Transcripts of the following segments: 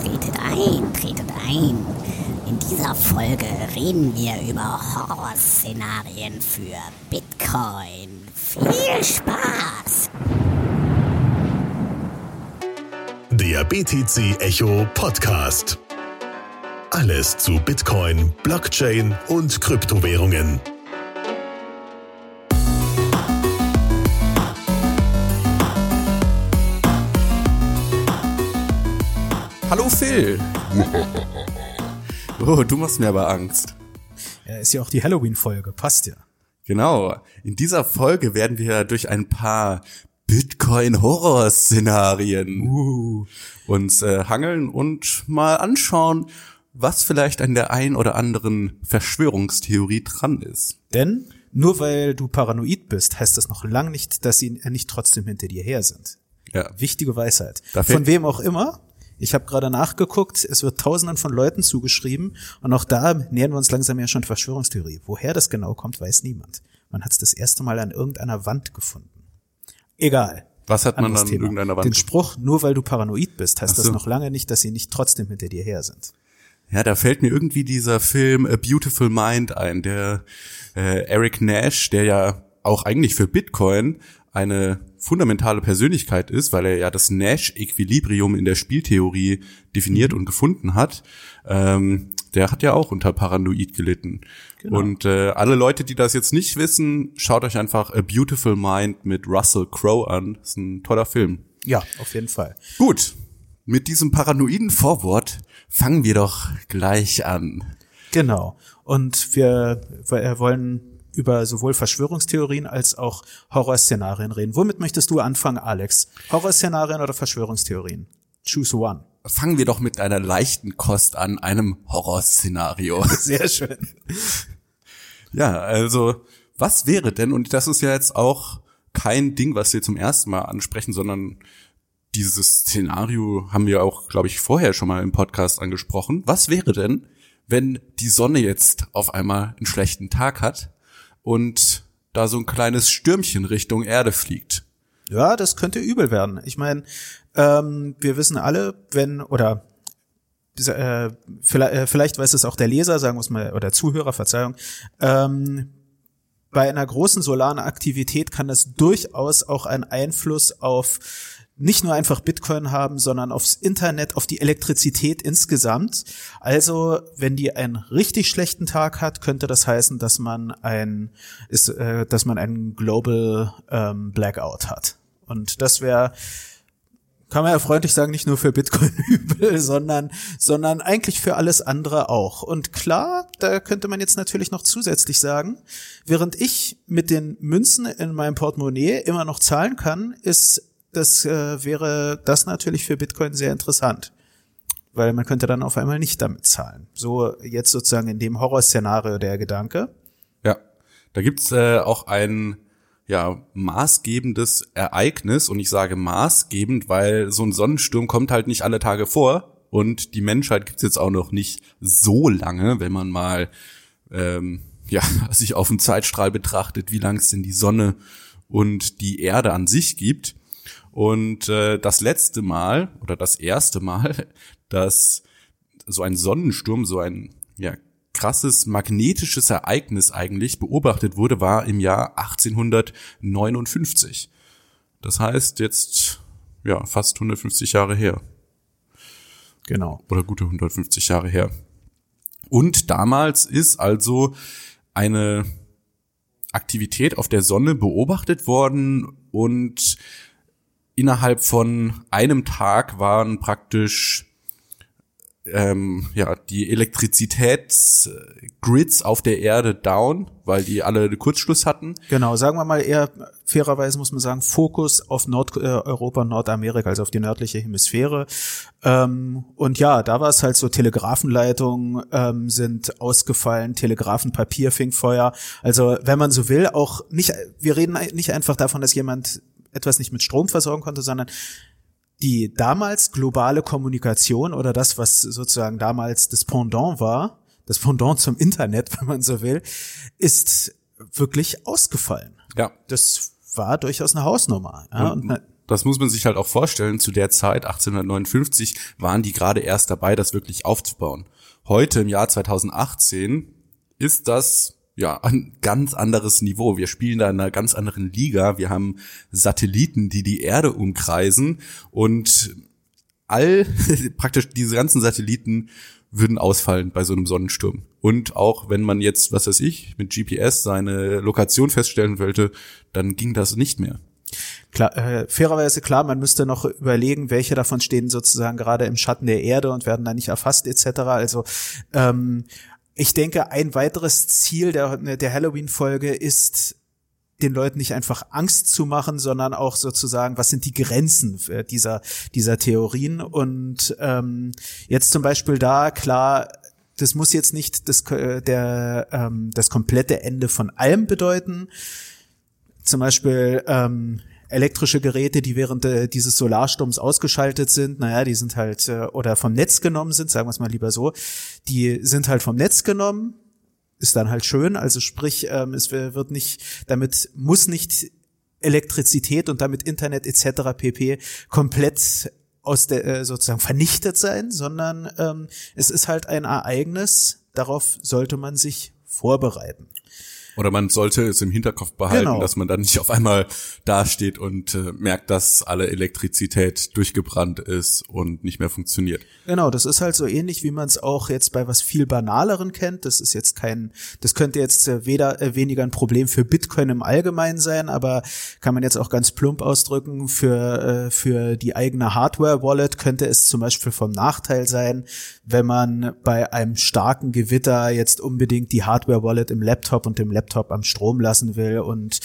Tretet ein. In dieser Folge reden wir über Horrorszenarien für Bitcoin. Viel Spaß! Der BTC Echo Podcast. Alles zu Bitcoin, Blockchain und Kryptowährungen. Hallo Phil! Oh, du machst mir aber Angst. Ja, ist ja auch die Halloween-Folge, passt ja. Genau, in dieser Folge werden wir durch ein paar Bitcoin-Horror-Szenarien uns hangeln und mal anschauen, was vielleicht an der ein oder anderen Verschwörungstheorie dran ist. Denn nur weil du paranoid bist, heißt das noch lange nicht, dass sie nicht trotzdem hinter dir her sind. Ja. Wichtige Weisheit. Von wem auch immer. Ich habe gerade nachgeguckt, es wird Tausenden von Leuten zugeschrieben und auch da nähern wir uns langsam ja schon Verschwörungstheorie. Woher das genau kommt, weiß niemand. Man hat es das erste Mal an irgendeiner Wand gefunden. Egal. Was hat man dann an irgendeiner Wand? Den Spruch, nur weil du paranoid bist, heißt das noch lange nicht, dass sie nicht trotzdem hinter dir her sind. Ja, da fällt mir irgendwie dieser Film A Beautiful Mind ein, der Eric Nash, der ja auch eigentlich für Bitcoin eine fundamentale Persönlichkeit ist, weil er ja das Nash-Equilibrium in der Spieltheorie definiert und gefunden hat, der hat ja auch unter Paranoid gelitten. Genau. Und alle Leute, die das jetzt nicht wissen, schaut euch einfach A Beautiful Mind mit Russell Crowe an. Ist ein toller Film. Ja, auf jeden Fall. Gut, mit diesem paranoiden Vorwort fangen wir doch gleich an. Genau. Und wir wollen über sowohl Verschwörungstheorien als auch Horrorszenarien reden. Womit möchtest du anfangen, Alex? Horrorszenarien oder Verschwörungstheorien? Choose one. Fangen wir doch mit einer leichten Kost an, einem Horrorszenario. Sehr schön. Ja, also was wäre denn, und das ist ja jetzt auch kein Ding, was wir zum ersten Mal ansprechen, sondern dieses Szenario haben wir auch, glaube ich, vorher schon mal im Podcast angesprochen. Was wäre denn, wenn die Sonne jetzt auf einmal einen schlechten Tag hat und da so ein kleines Stürmchen Richtung Erde fliegt? Ja, das könnte übel werden. Ich meine, wir wissen alle, vielleicht weiß es auch der Leser, sagen wir es mal, oder Zuhörer, Verzeihung, bei einer großen solaren Aktivität kann das durchaus auch einen Einfluss auf nicht nur einfach Bitcoin haben, sondern aufs Internet, auf die Elektrizität insgesamt. Also, wenn die einen richtig schlechten Tag hat, könnte das heißen, dass man einen Global Blackout hat. Und das wäre, kann man ja freundlich sagen, nicht nur für Bitcoin übel, sondern eigentlich für alles andere auch. Und klar, da könnte man jetzt natürlich noch zusätzlich sagen, während ich mit den Münzen in meinem Portemonnaie immer noch zahlen kann, wäre das natürlich für Bitcoin sehr interessant, weil man könnte dann auf einmal nicht damit zahlen. So jetzt sozusagen in dem Horrorszenario der Gedanke. Ja, da gibt's auch ein maßgebendes Ereignis, und ich sage maßgebend, weil so ein Sonnensturm kommt halt nicht alle Tage vor und die Menschheit gibt's jetzt auch noch nicht so lange, wenn man mal sich auf den Zeitstrahl betrachtet, wie lang es denn die Sonne und die Erde an sich gibt. Und das erste Mal, dass so ein Sonnensturm, so ein krasses magnetisches Ereignis eigentlich beobachtet wurde, war im Jahr 1859. Das heißt jetzt fast 150 Jahre her. Genau. Oder gute 150 Jahre her. Und damals ist also eine Aktivität auf der Sonne beobachtet worden und innerhalb von einem Tag waren praktisch die Elektrizitätsgrids auf der Erde down, weil die alle einen Kurzschluss hatten. Genau, sagen wir mal eher, fairerweise muss man sagen, Fokus auf Nordeuropa und Nordamerika, also auf die nördliche Hemisphäre. Und ja, da war es halt so, Telegrafenleitungen sind ausgefallen, Telegrafenpapier fing Feuer. Also wenn man so will, auch nicht, wir reden nicht einfach davon, dass jemand etwas nicht mit Strom versorgen konnte, sondern die damals globale Kommunikation oder das, was sozusagen damals das Pendant zum Internet, wenn man so will, ist wirklich ausgefallen. Ja. Das war durchaus eine Hausnummer. Ja? Und Das muss man sich halt auch vorstellen, zu der Zeit, 1859, waren die gerade erst dabei, das wirklich aufzubauen. Heute, im Jahr 2018, ist das ja ein ganz anderes Niveau. Wir spielen da in einer ganz anderen Liga. Wir haben Satelliten, die die Erde umkreisen, und all praktisch diese ganzen Satelliten würden ausfallen bei so einem Sonnensturm. Und auch wenn man jetzt, was weiß ich, mit GPS seine Lokation feststellen wollte, dann ging das nicht mehr. Klar, fairerweise klar, man müsste noch überlegen, welche davon stehen sozusagen gerade im Schatten der Erde und werden da nicht erfasst etc. Also ich denke, ein weiteres Ziel der Halloween-Folge ist, den Leuten nicht einfach Angst zu machen, sondern auch sozusagen, was sind die Grenzen dieser Theorien? Und jetzt zum Beispiel da, klar, das muss jetzt nicht das komplette Ende von allem bedeuten. Zum Beispiel elektrische Geräte, die während dieses Solarsturms ausgeschaltet sind, naja, die sind halt oder vom Netz genommen sind, sagen wir es mal lieber so, die sind halt vom Netz genommen, ist dann halt schön, also sprich, es wird nicht, damit muss nicht Elektrizität und damit Internet etc. pp. Komplett aus der sozusagen vernichtet sein, sondern es ist halt ein Ereignis, darauf sollte man sich vorbereiten. Oder man sollte es im Hinterkopf behalten, genau, dass man dann nicht auf einmal dasteht und merkt, dass alle Elektrizität durchgebrannt ist und nicht mehr funktioniert. Genau, das ist halt so ähnlich, wie man es auch jetzt bei was viel Banaleren kennt. Das ist jetzt das könnte jetzt weniger ein Problem für Bitcoin im Allgemeinen sein, aber kann man jetzt auch ganz plump ausdrücken, für die eigene Hardware-Wallet könnte es zum Beispiel vom Nachteil sein, wenn man bei einem starken Gewitter jetzt unbedingt die Hardware-Wallet im Laptop und dem Laptop am Strom lassen will, und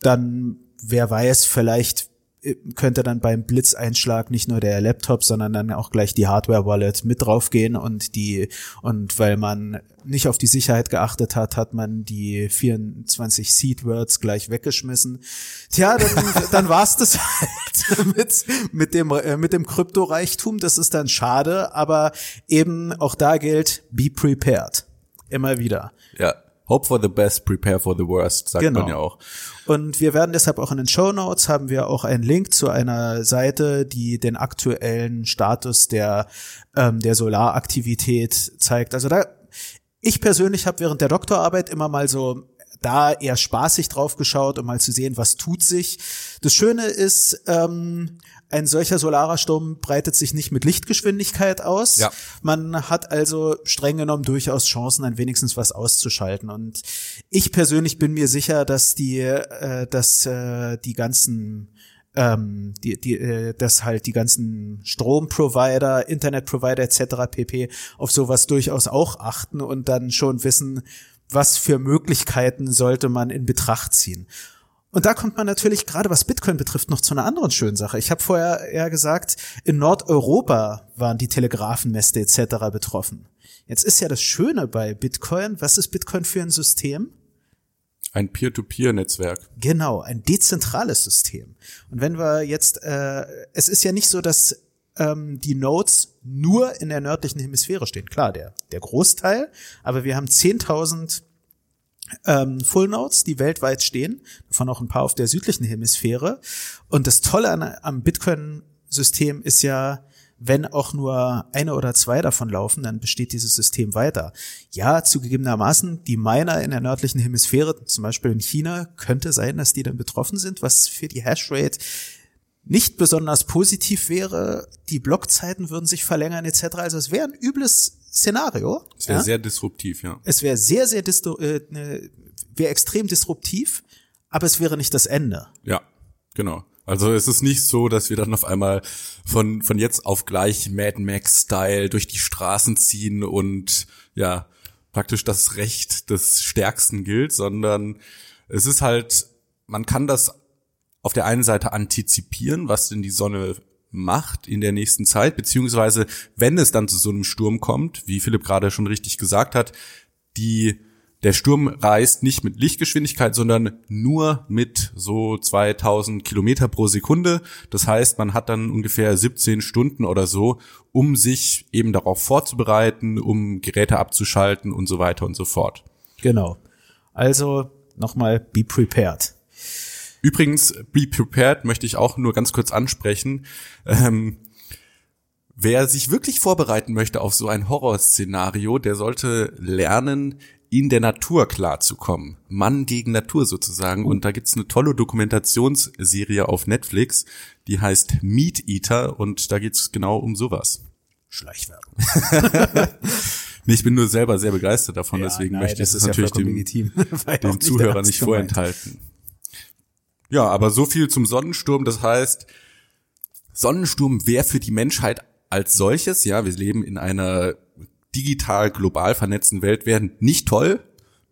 dann, wer weiß, vielleicht könnte dann beim Blitzeinschlag nicht nur der Laptop, sondern dann auch gleich die Hardware-Wallet mit draufgehen, und weil man nicht auf die Sicherheit geachtet hat, hat man die 24 Seed-Words gleich weggeschmissen. Tja, dann war's das halt mit dem Kryptoreichtum. Das ist dann schade, aber eben auch da gilt, be prepared. Immer wieder. Ja. Hope for the best, prepare for the worst, sagt man ja auch. Und wir werden deshalb auch in den Shownotes, haben wir auch einen Link zu einer Seite, die den aktuellen Status der Solaraktivität zeigt. Also da, ich persönlich habe während der Doktorarbeit immer mal so da eher spaßig drauf geschaut, um mal zu sehen, was tut sich. Das Schöne ist, ein solcher solarer Sturm breitet sich nicht mit Lichtgeschwindigkeit aus. Ja. Man hat also streng genommen durchaus Chancen, dann wenigstens was auszuschalten. Und ich persönlich bin mir sicher, dass die ganzen dass halt die ganzen Stromprovider, Internetprovider etc. pp. auf sowas durchaus auch achten und dann schon wissen, was für Möglichkeiten sollte man in Betracht ziehen. Und da kommt man natürlich, gerade was Bitcoin betrifft, noch zu einer anderen schönen Sache. Ich habe vorher ja gesagt, in Nordeuropa waren die Telegrafenmäste etc. betroffen. Jetzt ist ja das Schöne bei Bitcoin, was ist Bitcoin für ein System? Ein Peer-to-Peer-Netzwerk. Genau, ein dezentrales System. Und wenn wir jetzt, es ist ja nicht so, dass die Nodes nur in der nördlichen Hemisphäre stehen. Klar, der Großteil, aber wir haben 10.000 Full Nodes, die weltweit stehen, davon auch ein paar auf der südlichen Hemisphäre. Und das Tolle am Bitcoin-System ist ja, wenn auch nur eine oder zwei davon laufen, dann besteht dieses System weiter. Ja, zugegebenermaßen, die Miner in der nördlichen Hemisphäre, zum Beispiel in China, könnte sein, dass die dann betroffen sind, was für die Hashrate nicht besonders positiv wäre, die Blockzeiten würden sich verlängern etc. Also es wäre ein übles Szenario. Es wäre sehr disruptiv, ja. Es wäre wäre extrem disruptiv, aber es wäre nicht das Ende. Ja, genau. Also es ist nicht so, dass wir dann auf einmal von jetzt auf gleich Mad Max-Style durch die Straßen ziehen und ja, praktisch das Recht des Stärksten gilt, sondern es ist halt, man kann das auf der einen Seite antizipieren, was denn die Sonne macht in der nächsten Zeit, beziehungsweise wenn es dann zu so einem Sturm kommt, wie Philipp gerade schon richtig gesagt hat, der Sturm reißt nicht mit Lichtgeschwindigkeit, sondern nur mit so 2000 Kilometer pro Sekunde. Das heißt, man hat dann ungefähr 17 Stunden oder so, um sich eben darauf vorzubereiten, um Geräte abzuschalten und so weiter und so fort. Genau. Also nochmal, be prepared. Übrigens, Be Prepared möchte ich auch nur ganz kurz ansprechen. Wer sich wirklich vorbereiten möchte auf so ein Horrorszenario, der sollte lernen, in der Natur klarzukommen. Mann gegen Natur sozusagen. Und da gibt's eine tolle Dokumentationsserie auf Netflix, die heißt Meat Eater, und da geht's genau um sowas. Schleichwerbung. Nee, ich bin nur selber sehr begeistert davon, ja, deswegen möchte ich es natürlich dem Zuhörer nicht vorenthalten. Ja, aber so viel zum Sonnensturm. Das heißt, Sonnensturm wäre für die Menschheit als solches, ja, wir leben in einer digital global vernetzten Welt, wäre nicht toll,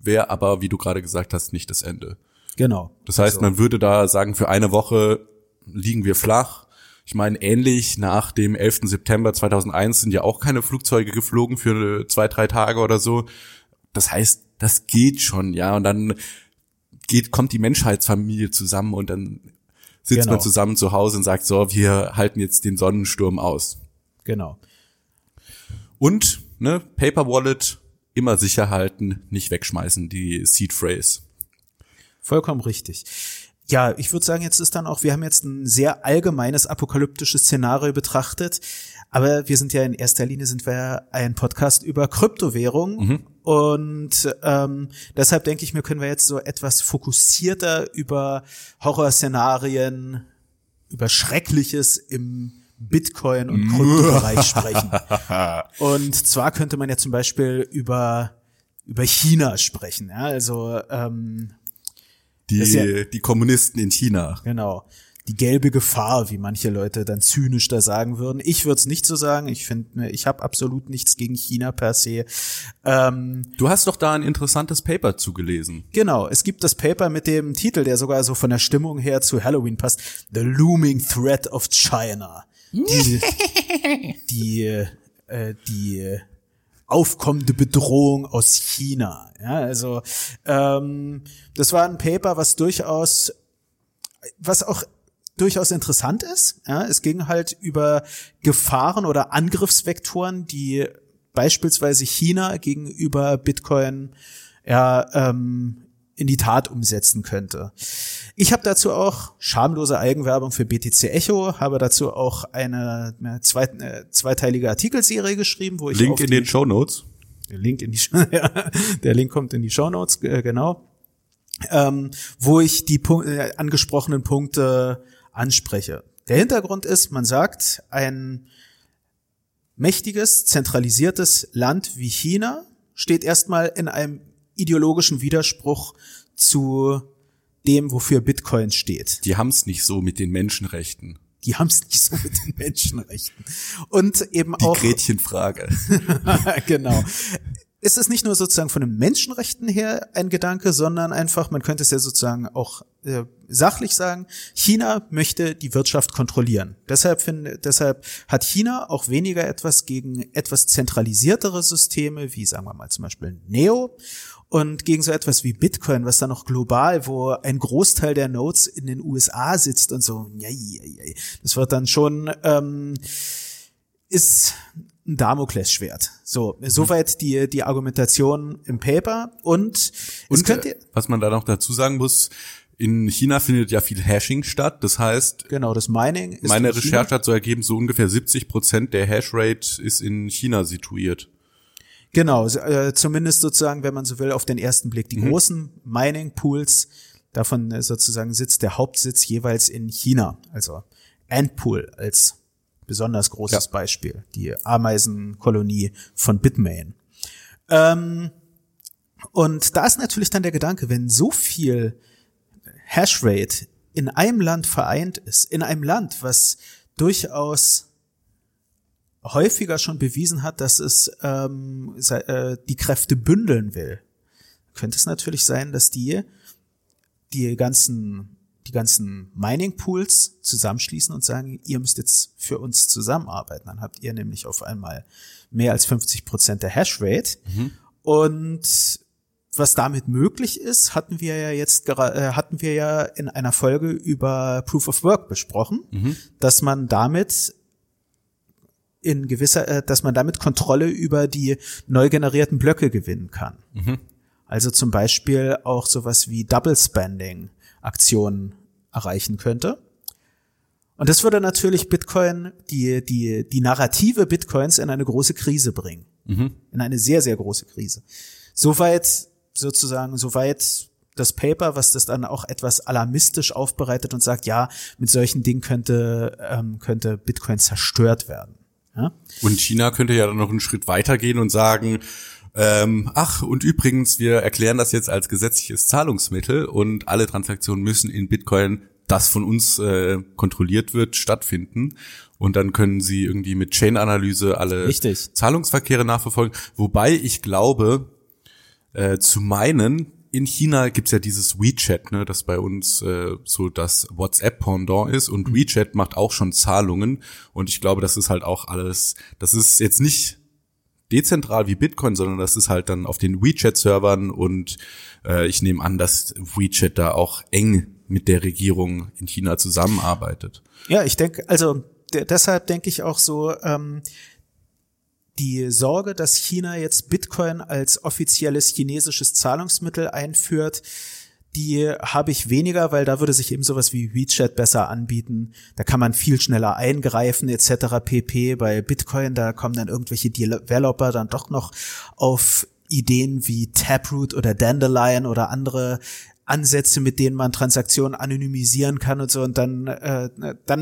wäre aber, wie du gerade gesagt hast, nicht das Ende. Genau. Das heißt, man würde da sagen, für eine Woche liegen wir flach. Ich meine, ähnlich nach dem 11. September 2001 sind ja auch keine Flugzeuge geflogen für 2-3 Tage oder so. Das heißt, das geht schon, ja, und dann kommt die Menschheitsfamilie zusammen und dann sitzt man zusammen zu Hause und sagt, so, wir halten jetzt den Sonnensturm aus. Genau. Und, ne, Paper Wallet immer sicher halten, nicht wegschmeißen, die Seed Phrase. Vollkommen richtig. Ja, ich würde sagen, jetzt ist dann auch, wir haben jetzt ein sehr allgemeines apokalyptisches Szenario betrachtet, aber wir sind ja in erster Linie sind wir ein Podcast über Kryptowährungen, und deshalb denke ich mir, können wir jetzt so etwas fokussierter über Horrorszenarien, über Schreckliches im Bitcoin- und Kryptobereich sprechen. Und zwar könnte man ja zum Beispiel über China sprechen, ja, also die Kommunisten in China. Genau. Die gelbe Gefahr, wie manche Leute dann zynisch da sagen würden. Ich würde es nicht so sagen. Ich finde, ich habe absolut nichts gegen China per se. Du hast doch da ein interessantes Paper zugelesen. Genau. Es gibt das Paper mit dem Titel, der sogar so von der Stimmung her zu Halloween passt. The Looming Threat of China. Die aufkommende Bedrohung aus China. Ja, also das war ein Paper, was auch durchaus interessant ist. Ja, es ging halt über Gefahren oder Angriffsvektoren, die beispielsweise China gegenüber Bitcoin in die Tat umsetzen könnte. Ich habe dazu auch schamlose Eigenwerbung für BTC Echo, habe dazu auch eine zweiteilige Artikelserie geschrieben, wo ich Link in den Shownotes. Der Link kommt in die Shownotes, genau. Wo ich die angesprochenen Punkte anspreche. Der Hintergrund ist, man sagt, ein mächtiges, zentralisiertes Land wie China steht erstmal in einem ideologischen Widerspruch zu dem, wofür Bitcoin steht. Die haben es nicht so mit den Menschenrechten. Und eben auch die Gretchenfrage. Genau. Es ist nicht nur sozusagen von den Menschenrechten her ein Gedanke, sondern einfach, man könnte es ja sozusagen auch sachlich sagen, China möchte die Wirtschaft kontrollieren. Deshalb hat China auch weniger etwas gegen etwas zentralisiertere Systeme, wie sagen wir mal zum Beispiel Neo, und gegen so etwas wie Bitcoin, was dann noch global, wo ein Großteil der Nodes in den USA sitzt und so. Das wird dann schon, ist ein Damoklesschwert. So, soweit die Argumentation im Paper. Und was man da noch dazu sagen muss, in China findet ja viel Hashing statt. Das heißt, genau, das Mining ist meine in Recherche China. Hat so ergeben, so ungefähr 70% der Hashrate ist in China situiert. Genau, zumindest sozusagen, wenn man so will, auf den ersten Blick. Die großen Mining-Pools, davon sozusagen sitzt der Hauptsitz jeweils in China. Also Antpool als besonders großes Beispiel. Die Ameisenkolonie von Bitmain. Und da ist natürlich dann der Gedanke, wenn so viel Hashrate in einem Land vereint ist, in einem Land, was durchaus häufiger schon bewiesen hat, dass es die Kräfte bündeln will, könnte es natürlich sein, dass die ganzen Mining-Pools zusammenschließen und sagen, ihr müsst jetzt für uns zusammenarbeiten. Dann habt ihr nämlich auf einmal mehr als 50% der Hashrate. Und was damit möglich ist, hatten wir ja in einer Folge über Proof of Work besprochen, dass man damit Kontrolle über die neu generierten Blöcke gewinnen kann. Also zum Beispiel auch sowas wie Double Spending Aktionen erreichen könnte. Und das würde natürlich Bitcoin, die Narrative Bitcoins in eine große Krise bringen. Mhm. In eine sehr, sehr große Krise. Soweit das Paper, was das dann auch etwas alarmistisch aufbereitet und sagt, ja, mit solchen Dingen könnte Bitcoin zerstört werden. Ja? Und China könnte ja dann noch einen Schritt weitergehen und sagen, ach, und übrigens, wir erklären das jetzt als gesetzliches Zahlungsmittel und alle Transaktionen müssen in Bitcoin, das von uns kontrolliert wird, stattfinden. Und dann können sie irgendwie mit Chain-Analyse alle Richtig. Zahlungsverkehre nachverfolgen. Wobei ich glaube, zu meinen, in China gibt's ja dieses WeChat, ne, das bei uns so das WhatsApp-Pendant ist. Und WeChat macht auch schon Zahlungen. Und ich glaube, das ist halt auch alles, das ist jetzt nicht dezentral wie Bitcoin, sondern das ist halt dann auf den WeChat-Servern. Und ich nehme an, dass WeChat da auch eng mit der Regierung in China zusammenarbeitet. Ja, ich denke, also deshalb denke ich auch so, die Sorge, dass China jetzt Bitcoin als offizielles chinesisches Zahlungsmittel einführt, die habe ich weniger, weil da würde sich eben sowas wie WeChat besser anbieten. Da kann man viel schneller eingreifen etc. pp. Bei Bitcoin, da kommen dann irgendwelche Developer dann doch noch auf Ideen wie Taproot oder Dandelion oder andere Ansätze, mit denen man Transaktionen anonymisieren kann und so, und dann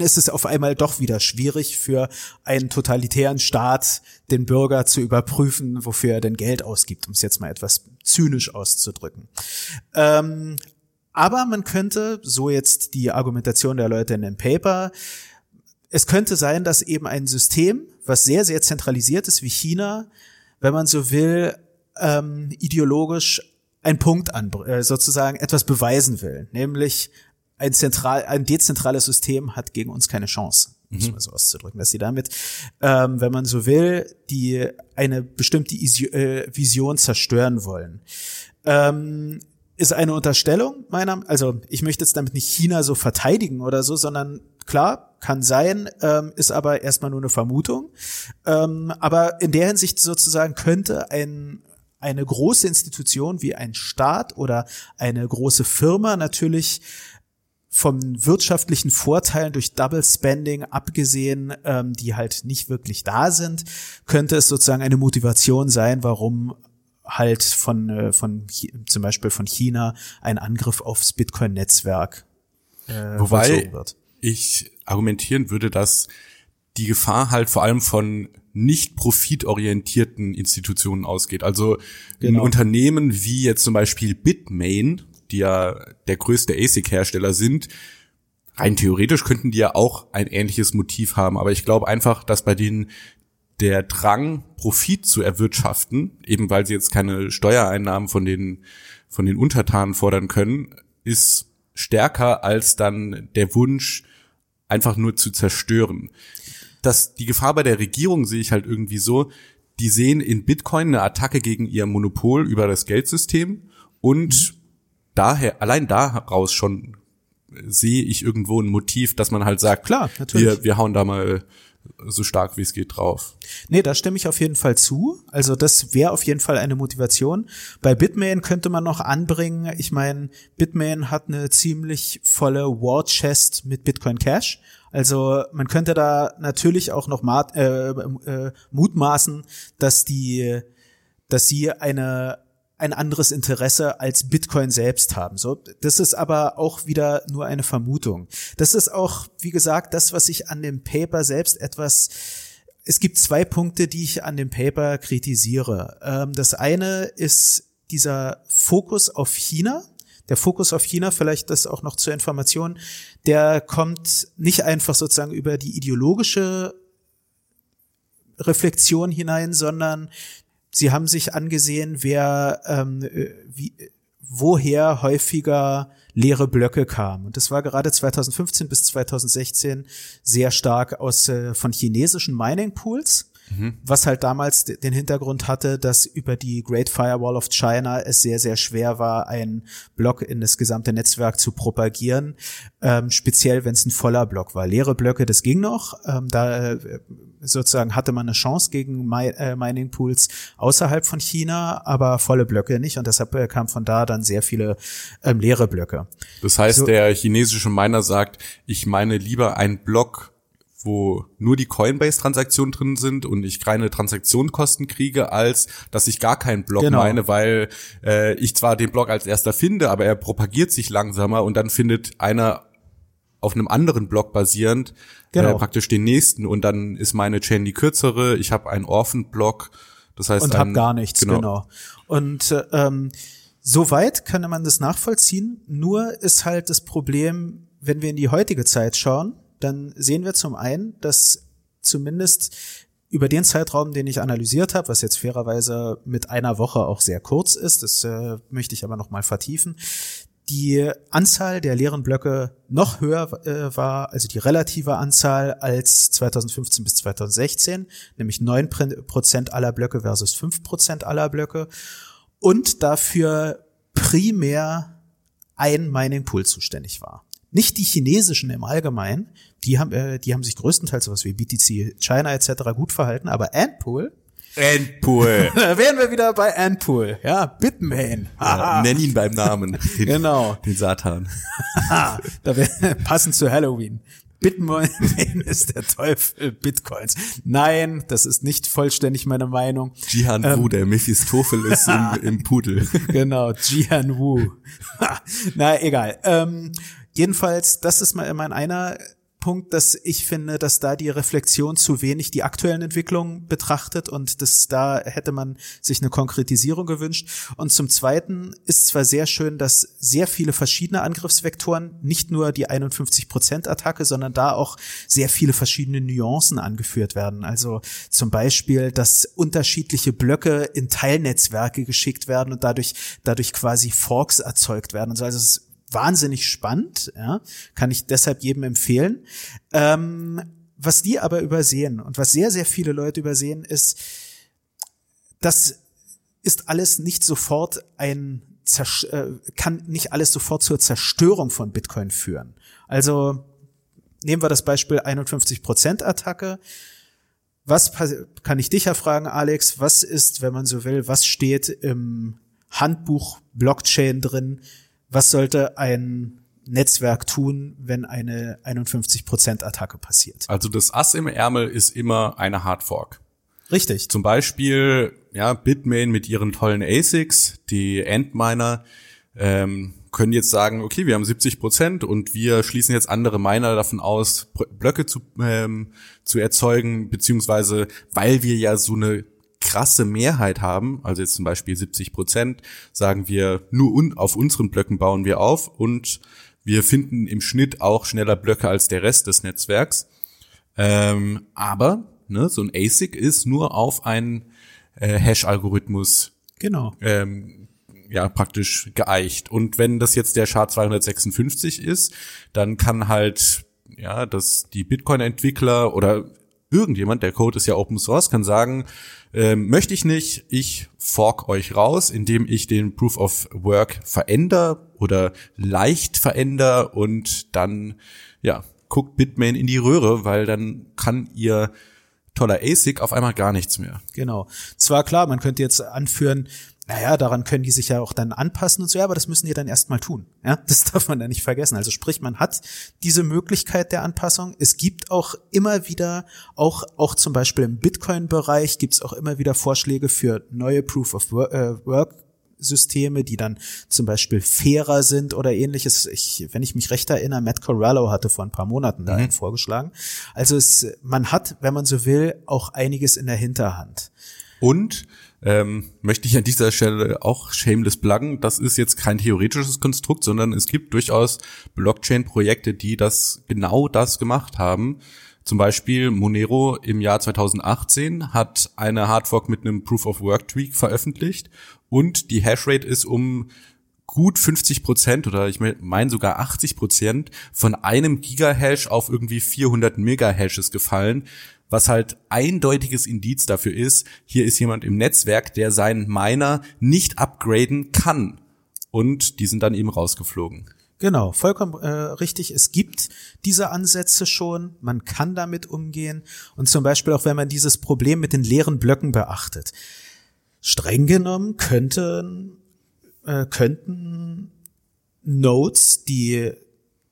ist es auf einmal doch wieder schwierig für einen totalitären Staat, den Bürger zu überprüfen, wofür er denn Geld ausgibt, um es jetzt mal etwas zynisch auszudrücken. Aber man könnte, so jetzt die Argumentation der Leute in dem Paper, es könnte sein, dass eben ein System, was sehr, sehr zentralisiert ist wie China, wenn man so will, ideologisch einen Punkt an, sozusagen etwas beweisen will, nämlich ein dezentrales System hat gegen uns keine Chance, um es mal so auszudrücken, dass sie damit, wenn man so will, eine bestimmte Vision zerstören wollen. Ist eine Unterstellung also ich möchte jetzt damit nicht China so verteidigen oder so, sondern klar, kann sein, ist aber erstmal nur eine Vermutung. Aber in der Hinsicht sozusagen könnte eine große Institution wie ein Staat oder eine große Firma natürlich von wirtschaftlichen Vorteilen durch Double Spending abgesehen, die halt nicht wirklich da sind, könnte es sozusagen eine Motivation sein, warum halt von zum Beispiel von China ein Angriff aufs Bitcoin-Netzwerk vollzogen wird. Wobei ich argumentieren würde, dass die Gefahr halt vor allem von nicht profitorientierten Institutionen ausgeht. Also in Unternehmen wie jetzt zum Beispiel Bitmain, die ja der größte ASIC-Hersteller sind, rein theoretisch könnten die ja auch ein ähnliches Motiv haben. Aber ich glaube einfach, dass bei denen der Drang, Profit zu erwirtschaften, eben weil sie jetzt keine Steuereinnahmen von den Untertanen fordern können, ist stärker als dann der Wunsch, einfach nur zu zerstören. Die Gefahr bei der Regierung sehe ich halt irgendwie so, die sehen in Bitcoin eine Attacke gegen ihr Monopol über das Geldsystem und daher, allein daraus schon sehe ich irgendwo ein Motiv, dass man halt sagt, klar, natürlich, wir hauen da mal so stark wie es geht drauf. Nee, da stimme ich auf jeden Fall zu. Also das wäre auf jeden Fall eine Motivation. Bei Bitmain könnte man noch anbringen, ich meine, Bitmain hat eine ziemlich volle War Chest mit Bitcoin Cash. Also man könnte da natürlich auch noch mutmaßen, dass sie ein anderes Interesse als Bitcoin selbst haben. So, das ist aber auch wieder nur eine Vermutung. Das ist auch, wie gesagt, das, was ich an dem Paper selbst es gibt zwei Punkte, die ich an dem Paper kritisiere. Das eine ist dieser Fokus auf China. Der Fokus auf China, vielleicht das auch noch zur Information, der kommt nicht einfach sozusagen über die ideologische Reflexion hinein, sondern sie haben sich angesehen, woher häufiger leere Blöcke kamen. Und das war gerade 2015 bis 2016 sehr stark von chinesischen Mining-Pools. was halt damals den Hintergrund hatte, dass über die Great Firewall of China es sehr, sehr schwer war, einen Block in das gesamte Netzwerk zu propagieren, speziell wenn es ein voller Block war. Leere Blöcke, das ging noch, da sozusagen hatte man eine Chance gegen Mining Pools außerhalb von China, aber volle Blöcke nicht, und deshalb kamen von da dann sehr viele leere Blöcke. Das heißt, so, der chinesische Miner sagt, ich meine lieber einen Block, wo nur die Coinbase-Transaktionen drin sind und ich keine Transaktionskosten kriege, als dass ich gar keinen Block meine, weil ich zwar den Block als erster finde, aber er propagiert sich langsamer und dann findet einer auf einem anderen Block basierend praktisch den nächsten, und dann ist meine Chain die kürzere, ich habe einen Orphan-Block, das heißt und habe gar nichts, genau. Und soweit könnte man das nachvollziehen, nur ist halt das Problem, wenn wir in die heutige Zeit schauen, dann sehen wir zum einen, dass zumindest über den Zeitraum, den ich analysiert habe, was jetzt fairerweise mit einer Woche auch sehr kurz ist, das möchte ich aber nochmal vertiefen, die Anzahl der leeren Blöcke noch höher war, also die relative Anzahl, als 2015 bis 2016, nämlich 9% aller Blöcke versus 5% aller Blöcke, und dafür primär ein Mining Pool zuständig war. Nicht die chinesischen im Allgemeinen, die haben sich größtenteils sowas wie BTC, China etc. gut verhalten, aber Antpool. Da wären wir wieder bei Antpool, ja, Bitmain. Ja, nenn ihn beim Namen, den Satan. Passend zu Halloween. Bitcoin ist der Teufel Bitcoins. Nein, das ist nicht vollständig meine Meinung. Jihan Wu, der Mephistopheles ist im Pudel. Genau, Jihan Wu. Na, egal. Jedenfalls, das ist mal mein einer Punkt, dass ich finde, dass da die Reflexion zu wenig die aktuellen Entwicklungen betrachtet, und dass da hätte man sich eine Konkretisierung gewünscht. Und zum Zweiten ist zwar sehr schön, dass sehr viele verschiedene Angriffsvektoren, nicht nur die 51%-Attacke, sondern da auch sehr viele verschiedene Nuancen angeführt werden. Also zum Beispiel, dass unterschiedliche Blöcke in Teilnetzwerke geschickt werden und dadurch quasi Forks erzeugt werden. Also es ist wahnsinnig spannend, ja, kann ich deshalb jedem empfehlen. Was die aber übersehen und was sehr, sehr viele Leute übersehen, ist, das ist alles nicht sofort kann nicht alles sofort zur Zerstörung von Bitcoin führen. Also nehmen wir das Beispiel 51%-Attacke. Was kann ich dich ja fragen, Alex, was ist, wenn man so will, was steht im Handbuch Blockchain drin? Was sollte ein Netzwerk tun, wenn eine 51%-Attacke passiert? Also das Ass im Ärmel ist immer eine Hardfork. Richtig. Zum Beispiel, ja, Bitmain mit ihren tollen ASICs, die Antminer, können jetzt sagen, okay, wir haben 70% und wir schließen jetzt andere Miner davon aus, Blöcke zu erzeugen, beziehungsweise, weil wir ja so eine krasse Mehrheit haben, also jetzt zum Beispiel 70%, sagen wir, nur auf unseren Blöcken bauen wir auf, und wir finden im Schnitt auch schneller Blöcke als der Rest des Netzwerks. Aber so ein ASIC ist nur auf einen Hash-Algorithmus praktisch geeicht. Und wenn das jetzt der SHA-256 ist, dann kann halt dass die Bitcoin-Entwickler oder irgendjemand, der Code ist ja Open Source, kann sagen, möchte ich nicht, ich fork euch raus, indem ich den Proof of Work verändere oder leicht verändere, und dann, guckt Bitmain in die Röhre, weil dann kann ihr toller ASIC auf einmal gar nichts mehr. Genau. Zwar klar, man könnte jetzt anführen, daran können die sich ja auch dann anpassen und so, aber das müssen die dann erstmal tun. Ja, das darf man dann nicht vergessen. Also sprich, man hat diese Möglichkeit der Anpassung. Es gibt auch immer wieder, auch zum Beispiel im Bitcoin-Bereich, gibt es auch immer wieder Vorschläge für neue Proof-of-Work-Systeme, die dann zum Beispiel fairer sind oder ähnliches. Wenn ich mich recht erinnere, Matt Corallo hatte vor ein paar Monaten da einen vorgeschlagen. Also man hat, wenn man so will, auch einiges in der Hinterhand. Und möchte ich an dieser Stelle auch shameless pluggen, das ist jetzt kein theoretisches Konstrukt, sondern es gibt durchaus Blockchain-Projekte, die genau das gemacht haben. Zum Beispiel Monero im Jahr 2018 hat eine Hardfork mit einem Proof-of-Work-Tweak veröffentlicht, und die Hashrate ist um gut 50% oder ich meine sogar 80% von einem Gigahash auf irgendwie 400 Megahashes gefallen, was halt eindeutiges Indiz dafür ist, hier ist jemand im Netzwerk, der seinen Miner nicht upgraden kann. Und die sind dann eben rausgeflogen. Genau, vollkommen richtig. Es gibt diese Ansätze schon, man kann damit umgehen. Und zum Beispiel auch, wenn man dieses Problem mit den leeren Blöcken beachtet. Streng genommen könnten Nodes, die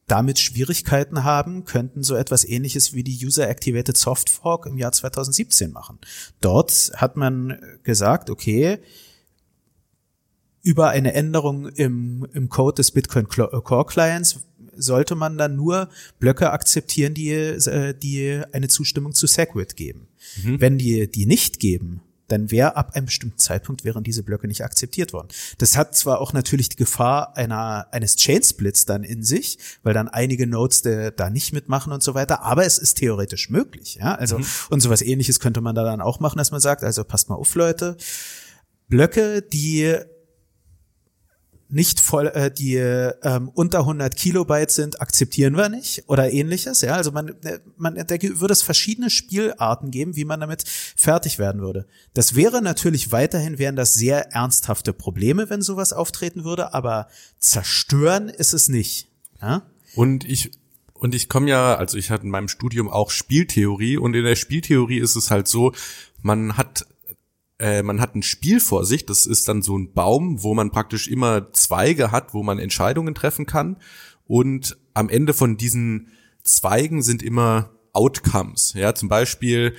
damit Schwierigkeiten haben, könnten so etwas Ähnliches wie die User-Activated Soft Fork im Jahr 2017 machen. Dort hat man gesagt, okay, über eine Änderung im Code des Bitcoin Core Clients sollte man dann nur Blöcke akzeptieren, die eine Zustimmung zu SegWit geben. Mhm. Wenn die nicht geben, dann wäre ab einem bestimmten Zeitpunkt wären diese Blöcke nicht akzeptiert worden. Das hat zwar auch natürlich die Gefahr eines Chainsplits dann in sich, weil dann einige Nodes da nicht mitmachen und so weiter, aber es ist theoretisch möglich, ja? Also und sowas Ähnliches könnte man da dann auch machen, dass man sagt, also passt mal auf, Leute, Blöcke, die nicht voll, die unter 100 Kilobyte sind, akzeptieren wir nicht oder Ähnliches. Ja, also man würde es verschiedene Spielarten geben, wie man damit fertig werden würde. Das wäre natürlich wären das sehr ernsthafte Probleme, wenn sowas auftreten würde, aber zerstören ist es nicht. Ja? Ich hatte in meinem Studium auch Spieltheorie und in der Spieltheorie ist es halt so, man hat ein Spiel vor sich, das ist dann so ein Baum, wo man praktisch immer Zweige hat, wo man Entscheidungen treffen kann und am Ende von diesen Zweigen sind immer Outcomes, ja, zum Beispiel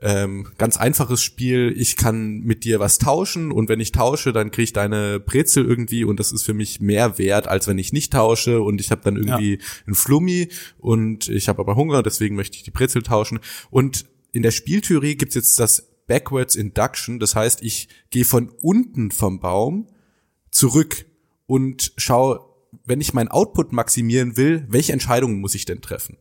ganz einfaches Spiel, ich kann mit dir was tauschen und wenn ich tausche, dann kriege ich deine Brezel irgendwie und das ist für mich mehr wert, als wenn ich nicht tausche und ich habe dann irgendwie einen Flummi und ich habe aber Hunger, deswegen möchte ich die Brezel tauschen und in der Spieltheorie gibt's jetzt das Backwards Induction, das heißt, ich gehe von unten vom Baum zurück und schaue, wenn ich meinen Output maximieren will, welche Entscheidungen muss ich denn treffen?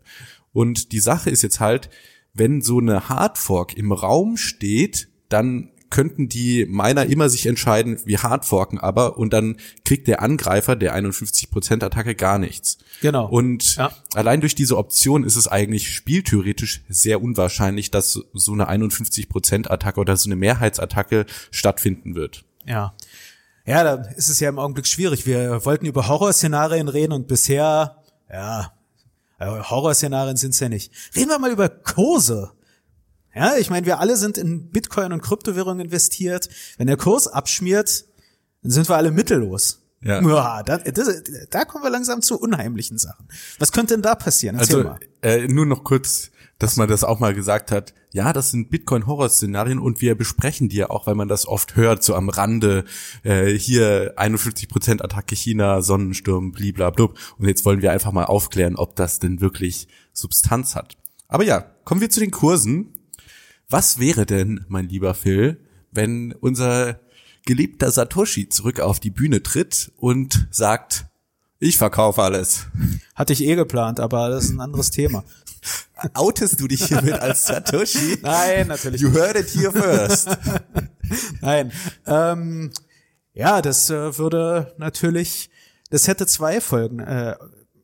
Und die Sache ist jetzt halt, wenn so eine Hardfork im Raum steht, dann könnten die Miner immer sich entscheiden, wir hardforken aber und dann kriegt der Angreifer der 51%-Attacke gar nichts. Genau. Und allein durch diese Option ist es eigentlich spieltheoretisch sehr unwahrscheinlich, dass so eine 51%-Attacke oder so eine Mehrheitsattacke stattfinden wird. Ja. Ja, da ist es ja im Augenblick schwierig. Wir wollten über Horrorszenarien reden und bisher, Horrorszenarien sind's ja nicht. Reden wir mal über Kurse. Ja, ich meine, wir alle sind in Bitcoin und Kryptowährungen investiert. Wenn der Kurs abschmiert, dann sind wir alle mittellos. Ja. Ja, da kommen wir langsam zu unheimlichen Sachen. Was könnte denn da passieren? Erzähl mal. Nur noch kurz, dass man das auch mal gesagt hat. Ja, das sind Bitcoin-Horror-Szenarien und wir besprechen die ja auch, weil man das oft hört, so am Rande. Hier 51%-Attacke China, Sonnensturm, bliblablub. Und jetzt wollen wir einfach mal aufklären, ob das denn wirklich Substanz hat. Aber ja, kommen wir zu den Kursen. Was wäre denn, mein lieber Phil, wenn unser geliebter Satoshi zurück auf die Bühne tritt und sagt, ich verkaufe alles? Hatte ich eh geplant, aber das ist ein anderes Thema. Outest du dich hiermit als Satoshi? Nein, natürlich nicht. You heard it here first. Nein. Das würde natürlich, das hätte zwei Folgen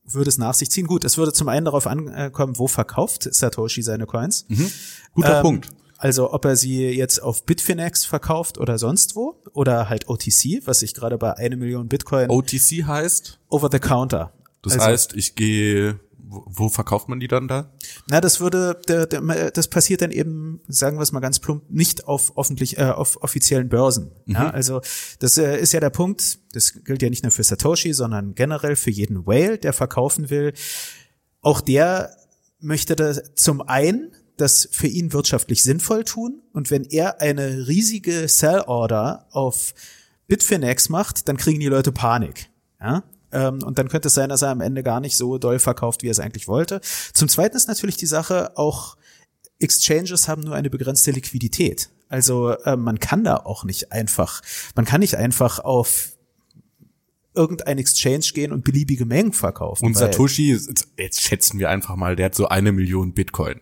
würde es nach sich ziehen. Gut, es würde zum einen darauf ankommen, wo verkauft Satoshi seine Coins. Mhm. Guter Punkt. Also ob er sie jetzt auf Bitfinex verkauft oder sonst wo oder halt OTC, was ich gerade bei 1 Million Bitcoin. OTC heißt? Over the Counter. Das heißt, ich gehe, wo verkauft man die dann da? Na, das passiert dann eben, sagen wir es mal ganz plump, nicht auf auf offiziellen Börsen. Mhm. Ja, also das ist ja der Punkt, das gilt ja nicht nur für Satoshi, sondern generell für jeden Whale, der verkaufen will. Auch der möchte das zum einen das für ihn wirtschaftlich sinnvoll tun und wenn er eine riesige Sell-Order auf Bitfinex macht, dann kriegen die Leute Panik, ja? Und dann könnte es sein, dass er am Ende gar nicht so doll verkauft, wie er es eigentlich wollte. Zum Zweiten ist natürlich die Sache, auch Exchanges haben nur eine begrenzte Liquidität. Also man kann nicht einfach auf irgendein Exchange gehen und beliebige Mengen verkaufen. Und Satoshi, jetzt schätzen wir einfach mal, der hat so 1 Million Bitcoin.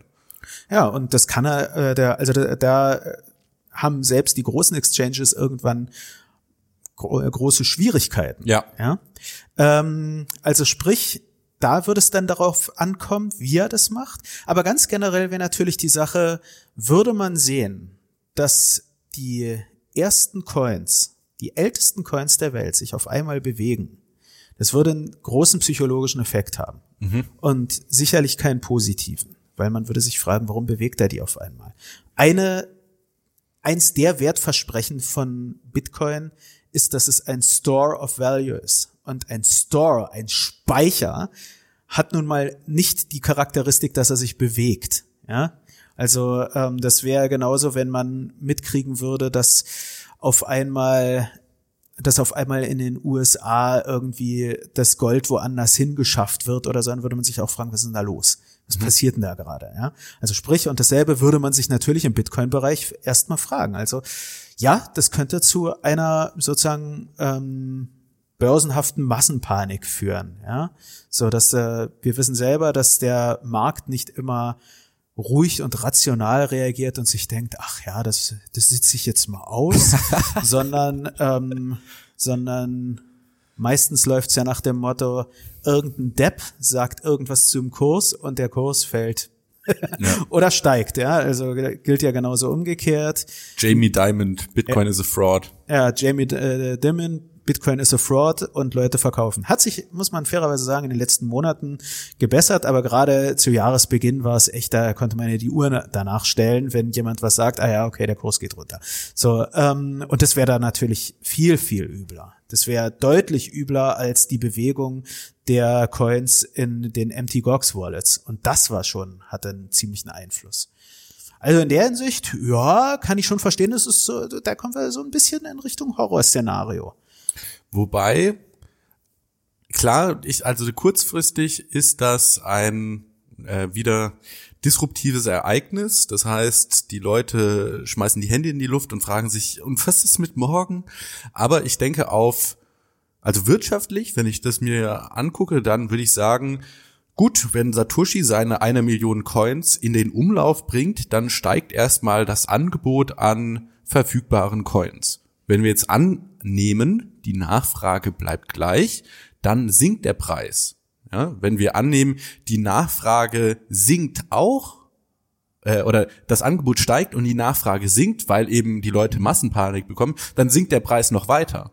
Ja, und das kann er, da haben selbst die großen Exchanges irgendwann große Schwierigkeiten. Ja. Also sprich, Da würde es dann darauf ankommen, wie er das macht. Aber ganz generell wäre natürlich die Sache, würde man sehen, dass die ersten Coins, die ältesten Coins der Welt sich auf einmal bewegen, das würde einen großen psychologischen Effekt haben. Mhm. Und sicherlich keinen positiven, weil man würde sich fragen, warum bewegt er die auf einmal? Eins der Wertversprechen von Bitcoin ist, dass es ein Store of Value ist. Und ein Store, ein Speicher, hat nun mal nicht die Charakteristik, dass er sich bewegt. Ja? Also das wäre genauso, wenn man mitkriegen würde, dass auf einmal in den USA irgendwie das Gold woanders hingeschafft wird oder so, dann würde man sich auch fragen, was ist denn da los? Was passiert denn da gerade? Ja? Also sprich, und dasselbe würde man sich natürlich im Bitcoin-Bereich erstmal fragen. Also ja, das könnte zu einer sozusagen börsenhaften Massenpanik führen. Ja? So dass wir wissen selber, dass der Markt nicht immer ruhig und rational reagiert und sich denkt, ach ja, das sitze ich jetzt mal aus, sondern meistens läuft's ja nach dem Motto, irgendein Depp sagt irgendwas zum Kurs und der Kurs fällt ja. Oder steigt, ja, also gilt ja genauso umgekehrt. Jamie Dimon, Bitcoin is a fraud. Ja, Jamie Dimon, Bitcoin is a fraud und Leute verkaufen. Hat sich, muss man fairerweise sagen, in den letzten Monaten gebessert, aber gerade zu Jahresbeginn war es echt, da konnte man ja die Uhr danach stellen, wenn jemand was sagt, ah ja, okay, der Kurs geht runter. So, und das wäre da natürlich viel, viel übler. Das wäre deutlich übler als die Bewegung der Coins in den MTGOX-Wallets. Und das hatte einen ziemlichen Einfluss. Also in der Hinsicht, ja, kann ich schon verstehen, das ist so, da kommen wir so ein bisschen in Richtung Horrorszenario. Wobei, klar, also kurzfristig ist das ein wieder disruptives Ereignis. Das heißt, die Leute schmeißen die Hände in die Luft und fragen sich, und was ist mit morgen? Aber ich denke also wirtschaftlich, wenn ich das mir angucke, dann würde ich sagen, gut, wenn Satoshi seine 1 Million Coins in den Umlauf bringt, dann steigt erstmal das Angebot an verfügbaren Coins. Wenn wir jetzt annehmen, die Nachfrage bleibt gleich, dann sinkt der Preis. Ja, wenn wir annehmen, die Nachfrage sinkt auch oder das Angebot steigt und die Nachfrage sinkt, weil eben die Leute Massenpanik bekommen, dann sinkt der Preis noch weiter.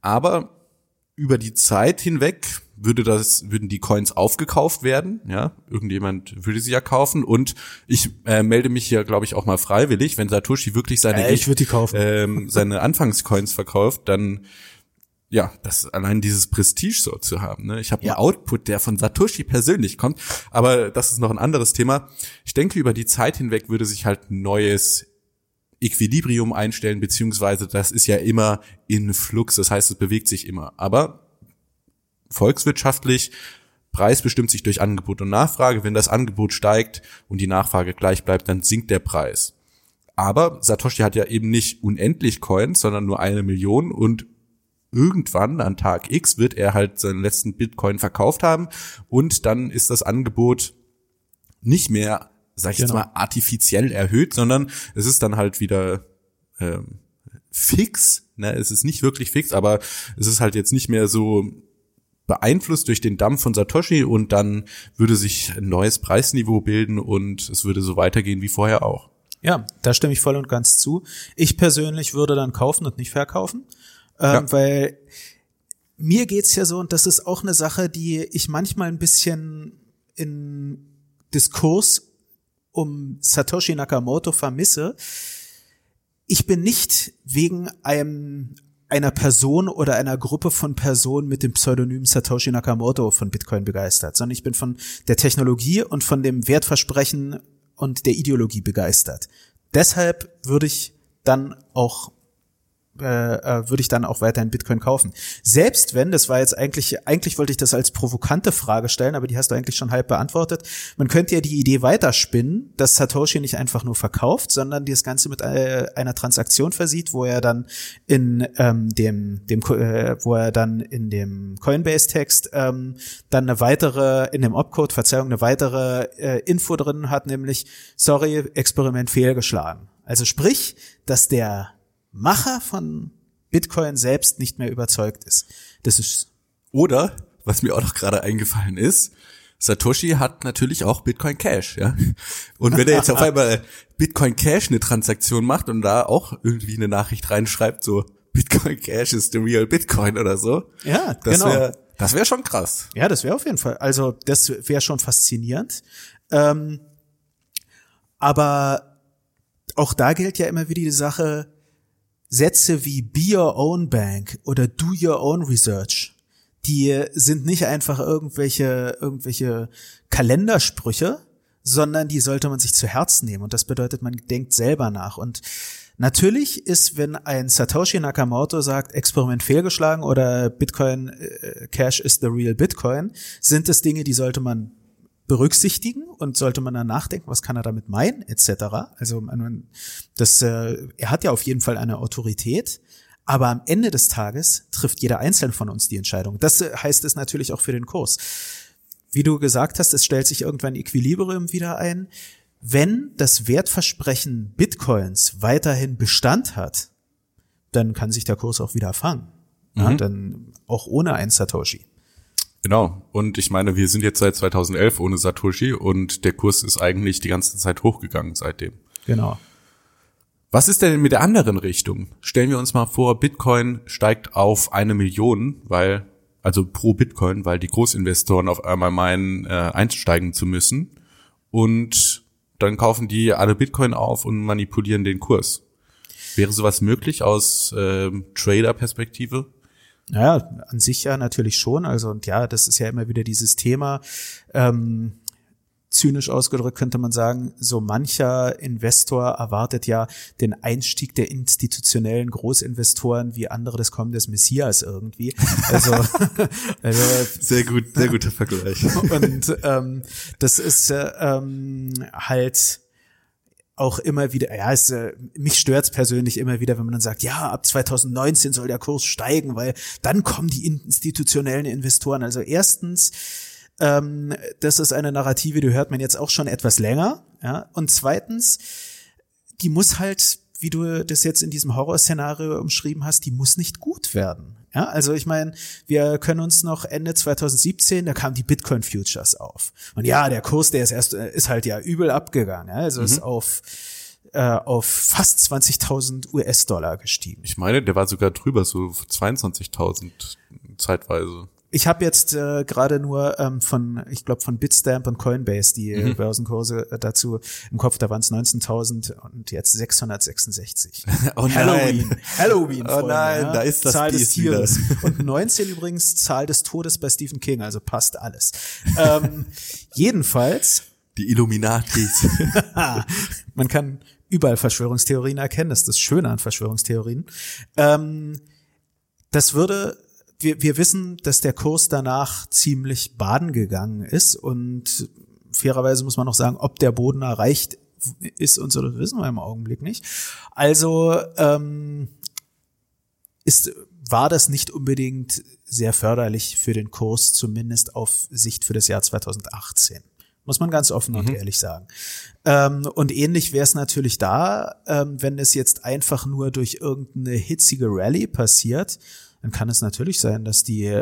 Aber über die Zeit hinweg würden die Coins aufgekauft werden, ja, irgendjemand würde sie ja kaufen und ich melde mich hier, glaube ich, auch mal freiwillig, wenn Satoshi wirklich seine Anfangscoins verkauft, dann ja, das allein dieses Prestige so zu haben, ne? Ich habe einen Output, der von Satoshi persönlich kommt, aber das ist noch ein anderes Thema. Ich denke, über die Zeit hinweg würde sich halt ein neues Equilibrium einstellen, beziehungsweise das ist ja immer in Flux, das heißt, es bewegt sich immer, aber volkswirtschaftlich, Preis bestimmt sich durch Angebot und Nachfrage. Wenn das Angebot steigt und die Nachfrage gleich bleibt, dann sinkt der Preis. Aber Satoshi hat ja eben nicht unendlich Coins, sondern nur 1 Million und irgendwann an Tag X wird er halt seinen letzten Bitcoin verkauft haben und dann ist das Angebot nicht mehr, sag ich jetzt mal, artifiziell erhöht, sondern es ist dann halt wieder fix. Ne? Es ist nicht wirklich fix, aber es ist halt jetzt nicht mehr so beeinflusst durch den Dampf von Satoshi und dann würde sich ein neues Preisniveau bilden und es würde so weitergehen wie vorher auch. Ja, da stimme ich voll und ganz zu. Ich persönlich würde dann kaufen und nicht verkaufen, weil mir geht's ja so, und das ist auch eine Sache, die ich manchmal ein bisschen in Diskurs um Satoshi Nakamoto vermisse. Ich bin nicht wegen einer Person oder einer Gruppe von Personen mit dem Pseudonym Satoshi Nakamoto von Bitcoin begeistert, sondern ich bin von der Technologie und von dem Wertversprechen und der Ideologie begeistert. Deshalb würde ich dann auch weiterhin Bitcoin kaufen. Selbst wenn, das war jetzt eigentlich wollte ich das als provokante Frage stellen, aber die hast du eigentlich schon halb beantwortet. Man könnte ja die Idee weiterspinnen, dass Satoshi nicht einfach nur verkauft, sondern das Ganze mit einer Transaktion versieht, wo er dann in dem Coinbase-Text dann eine weitere Info drin hat, nämlich, sorry, Experiment fehlgeschlagen. Also sprich, dass der Macher von Bitcoin selbst nicht mehr überzeugt ist. Das ist. Oder, was mir auch noch gerade eingefallen ist, Satoshi hat natürlich auch Bitcoin Cash, ja. Und wenn er jetzt auf einmal Bitcoin Cash eine Transaktion macht und da auch irgendwie eine Nachricht reinschreibt, so Bitcoin Cash is the real Bitcoin oder so. Ja, genau. Das wäre schon krass. Ja, das wäre auf jeden Fall. Also das wäre schon faszinierend. Aber auch da gilt ja immer wieder die Sache, Sätze wie be your own bank oder do your own research, die sind nicht einfach irgendwelche Kalendersprüche, sondern die sollte man sich zu Herzen nehmen. Und das bedeutet, man denkt selber nach. Und natürlich ist, wenn ein Satoshi Nakamoto sagt, Experiment fehlgeschlagen oder Bitcoin Cash is the real Bitcoin, sind es Dinge, die sollte man berücksichtigen und sollte man dann nachdenken, was kann er damit meinen, etc. Also er hat ja auf jeden Fall eine Autorität, aber am Ende des Tages trifft jeder Einzelne von uns die Entscheidung. Das heißt es natürlich auch für den Kurs. Wie du gesagt hast, es stellt sich irgendwann Equilibrium wieder ein. Wenn das Wertversprechen Bitcoins weiterhin Bestand hat, dann kann sich der Kurs auch wieder fangen. Mhm. Ja, dann auch ohne ein Satoshi. Genau. Und ich meine, wir sind jetzt seit 2011 ohne Satoshi und der Kurs ist eigentlich die ganze Zeit hochgegangen seitdem. Genau. Was ist denn mit der anderen Richtung? Stellen wir uns mal vor, Bitcoin steigt auf 1 Million, pro Bitcoin, weil die Großinvestoren auf einmal meinen, einsteigen zu müssen. Und dann kaufen die alle Bitcoin auf und manipulieren den Kurs. Wäre sowas möglich aus Trader-Perspektive? Naja, an sich ja natürlich schon. Also, und ja, das ist ja immer wieder dieses Thema. Zynisch ausgedrückt könnte man sagen, so mancher Investor erwartet ja den Einstieg der institutionellen Großinvestoren wie andere des Kommen des Messias irgendwie. Also sehr guter Vergleich. Und das ist halt auch immer wieder, ja, mich stört's persönlich immer wieder, wenn man dann sagt, ja, ab 2019 soll der Kurs steigen, weil dann kommen die institutionellen Investoren. Also erstens, das ist eine Narrative, die hört man jetzt auch schon etwas länger. Ja? Und zweitens, die muss halt, wie du das jetzt in diesem Horrorszenario umschrieben hast, die muss nicht gut werden. Ja? Also ich meine, wir können uns noch Ende 2017, da kamen die Bitcoin-Futures auf. Und ja, der Kurs, der ist halt ja übel abgegangen. Ja? Also ist auf fast 20.000 US-Dollar gestiegen. Ich meine, der war sogar drüber, so 22.000 zeitweise. Ich habe jetzt gerade nur von Bitstamp und Coinbase die Börsenkurse dazu im Kopf, da waren es 19.000 und jetzt 666. Oh nein. Halloween, Freunde, oh nein, ja. Da ist das Zahl des Tieres. Und 19 übrigens, Zahl des Todes bei Stephen King, also passt alles. Jedenfalls. Die Illuminatis. Man kann überall Verschwörungstheorien erkennen, das ist das Schöne an Verschwörungstheorien. Wir wissen, dass der Kurs danach ziemlich baden gegangen ist und fairerweise muss man noch sagen, ob der Boden erreicht ist und so, das wissen wir im Augenblick nicht. Also war das nicht unbedingt sehr förderlich für den Kurs, zumindest auf Sicht für das Jahr 2018. Muss man ganz offen und ehrlich sagen. Und ähnlich wäre es natürlich da, wenn es jetzt einfach nur durch irgendeine hitzige Rallye passiert, dann kann es natürlich sein, dass die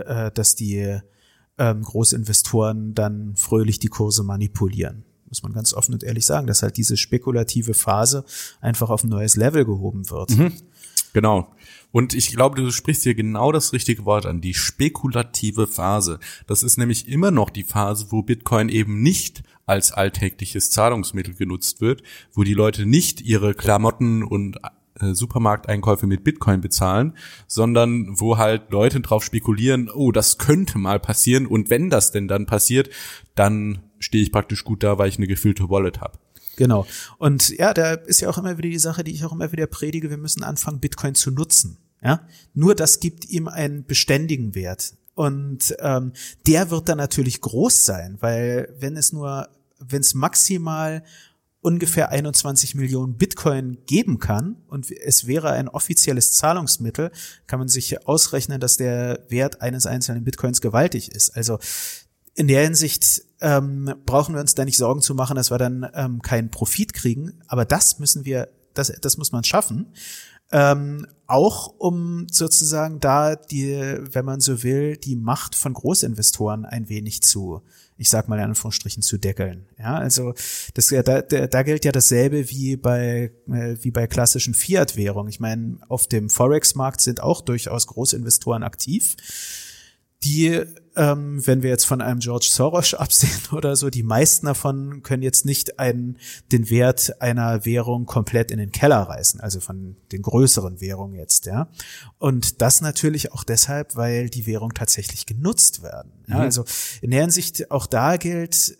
Großinvestoren dann fröhlich die Kurse manipulieren. Muss man ganz offen und ehrlich sagen, dass halt diese spekulative Phase einfach auf ein neues Level gehoben wird. Mhm. Genau. Und ich glaube, du sprichst hier genau das richtige Wort an, die spekulative Phase. Das ist nämlich immer noch die Phase, wo Bitcoin eben nicht als alltägliches Zahlungsmittel genutzt wird, wo die Leute nicht ihre Klamotten und Supermarkteinkäufe mit Bitcoin bezahlen, sondern wo halt Leute drauf spekulieren, oh, das könnte mal passieren und wenn das denn dann passiert, dann stehe ich praktisch gut da, weil ich eine gefüllte Wallet habe. Genau. Und ja, da ist ja auch immer wieder die Sache, die ich auch immer wieder predige, wir müssen anfangen, Bitcoin zu nutzen. Ja? Nur das gibt ihm einen beständigen Wert und der wird dann natürlich groß sein, weil wenn es maximal ungefähr 21 Millionen Bitcoin geben kann und es wäre ein offizielles Zahlungsmittel, kann man sich ausrechnen, dass der Wert eines einzelnen Bitcoins gewaltig ist. Also in der Hinsicht brauchen wir uns da nicht Sorgen zu machen, dass wir dann keinen Profit kriegen, aber das muss man schaffen, auch um sozusagen da die, wenn man so will, die Macht von Großinvestoren ein wenig zu ich sag mal in Anführungsstrichen, zu deckeln. Ja, also das, da gilt ja dasselbe wie bei klassischen Fiat-Währungen. Ich meine, auf dem Forex-Markt sind auch durchaus Großinvestoren aktiv, die, wenn wir jetzt von einem George Soros absehen oder so, die meisten davon können jetzt nicht den Wert einer Währung komplett in den Keller reißen, also von den größeren Währungen jetzt, ja. Und das natürlich auch deshalb, weil die Währung tatsächlich genutzt werden. Mhm. Ja, also in der Hinsicht auch da gilt,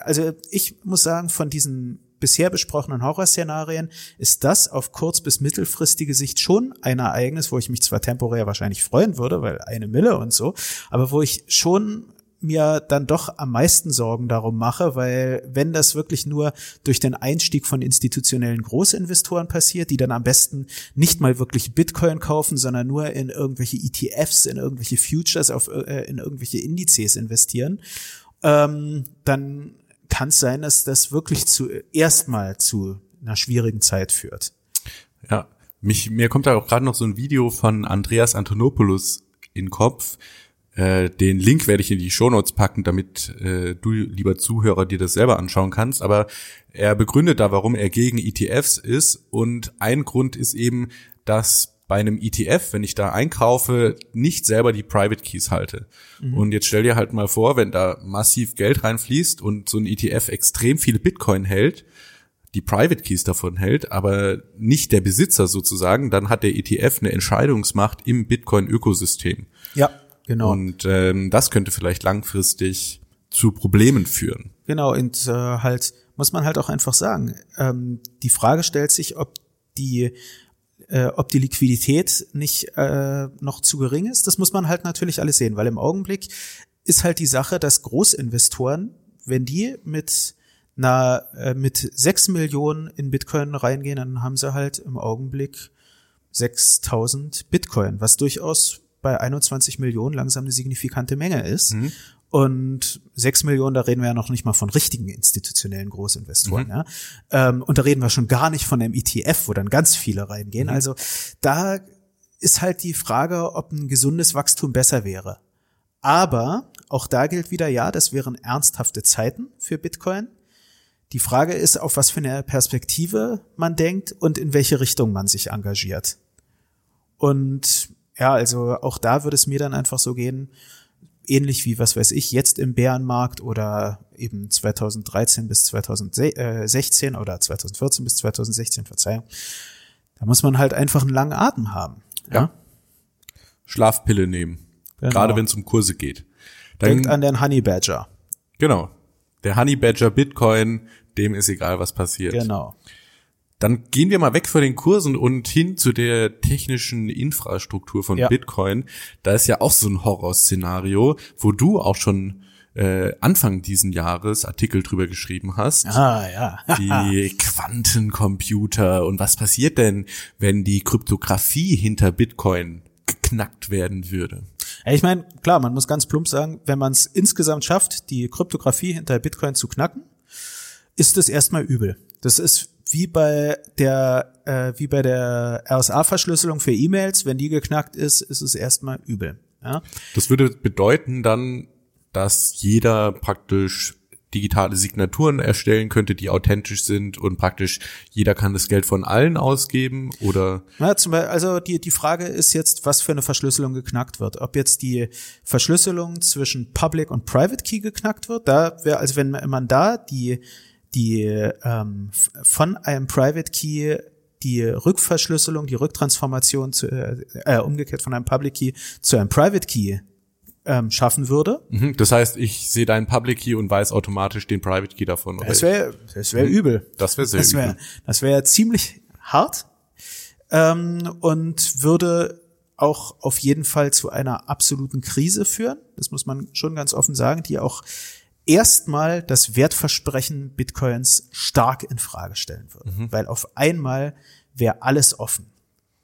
also ich muss sagen, von diesen bisher besprochenen Horrorszenarien ist das auf kurz- bis mittelfristige Sicht schon ein Ereignis, wo ich mich zwar temporär wahrscheinlich freuen würde, weil eine Mille und so, aber wo ich schon mir dann doch am meisten Sorgen darum mache, weil wenn das wirklich nur durch den Einstieg von institutionellen Großinvestoren passiert, die dann am besten nicht mal wirklich Bitcoin kaufen, sondern nur in irgendwelche ETFs, in irgendwelche Futures, in irgendwelche Indizes investieren, dann kann es sein, dass das wirklich erstmal zu einer schwierigen Zeit führt. Ja, mir kommt da auch gerade noch so ein Video von Andreas Antonopoulos in den Kopf. Den Link werde ich in die Shownotes packen, damit du, lieber Zuhörer, dir das selber anschauen kannst. Aber er begründet da, warum er gegen ETFs ist. Und ein Grund ist eben, dass bei einem ETF, wenn ich da einkaufe, nicht selber die Private Keys halte. Mhm. Und jetzt stell dir halt mal vor, wenn da massiv Geld reinfließt und so ein ETF extrem viele Bitcoin hält, die Private Keys davon hält, aber nicht der Besitzer sozusagen, dann hat der ETF eine Entscheidungsmacht im Bitcoin-Ökosystem. Ja, genau. Und das könnte vielleicht langfristig zu Problemen führen. Genau, und halt muss man halt auch einfach sagen, die Frage stellt sich, ob die Liquidität nicht noch zu gering ist. Das muss man halt natürlich alles sehen, weil im Augenblick ist halt die Sache, dass Großinvestoren, wenn die mit 6 Millionen in Bitcoin reingehen, dann haben sie halt im Augenblick 6.000 Bitcoin, was durchaus bei 21 Millionen langsam eine signifikante Menge ist. Mhm. Und 6 Millionen, da reden wir ja noch nicht mal von richtigen institutionellen Großinvestoren. Mhm. Ja? Und da reden wir schon gar nicht von einem ETF, wo dann ganz viele reingehen. Mhm. Also da ist halt die Frage, ob ein gesundes Wachstum besser wäre. Aber auch da gilt wieder, ja, das wären ernsthafte Zeiten für Bitcoin. Die Frage ist, auf was für eine Perspektive man denkt und in welche Richtung man sich engagiert. Und ja, also auch da würde es mir dann einfach so gehen, ähnlich wie, was weiß ich, jetzt im Bärenmarkt oder eben 2013 bis 2016 oder 2014 bis 2016, Verzeihung. Da muss man halt einfach einen langen Atem haben. Ja. Ja. Schlafpille nehmen. Genau. Gerade wenn es um Kurse geht. Denkt an den Honey Badger. Genau. Der Honey Badger Bitcoin, dem ist egal, was passiert. Genau. Dann gehen wir mal weg von den Kursen und hin zu der technischen Infrastruktur von Bitcoin. Da ist ja auch so ein Horrorszenario, wo du auch schon Anfang diesen Jahres Artikel drüber geschrieben hast. Ah, ja. Die Quantencomputer und was passiert denn, wenn die Kryptographie hinter Bitcoin geknackt werden würde? Ich meine, klar, man muss ganz plump sagen, wenn man es insgesamt schafft, die Kryptographie hinter Bitcoin zu knacken, ist das erstmal übel. Das ist wie bei der RSA-Verschlüsselung für E-Mails, wenn die geknackt ist, ist es erstmal übel. Ja? Das würde bedeuten dann, dass jeder praktisch digitale Signaturen erstellen könnte, die authentisch sind und praktisch jeder kann das Geld von allen ausgeben oder? Ja, zum Beispiel, also die Frage ist jetzt, was für eine Verschlüsselung geknackt wird. Ob jetzt die Verschlüsselung zwischen Public und Private Key geknackt wird, da wäre, also wenn man da die von einem Private Key die Rückverschlüsselung, die Rücktransformation umgekehrt von einem Public Key zu einem Private Key schaffen würde. Mhm, das heißt, ich sehe deinen Public Key und weiß automatisch den Private Key davon. Oder? Das wäre übel. Das wäre sehr übel. Das wäre ziemlich hart und würde auch auf jeden Fall zu einer absoluten Krise führen. Das muss man schon ganz offen sagen, die auch erstmal das Wertversprechen Bitcoins stark in Frage stellen würde, weil auf einmal wäre alles offen.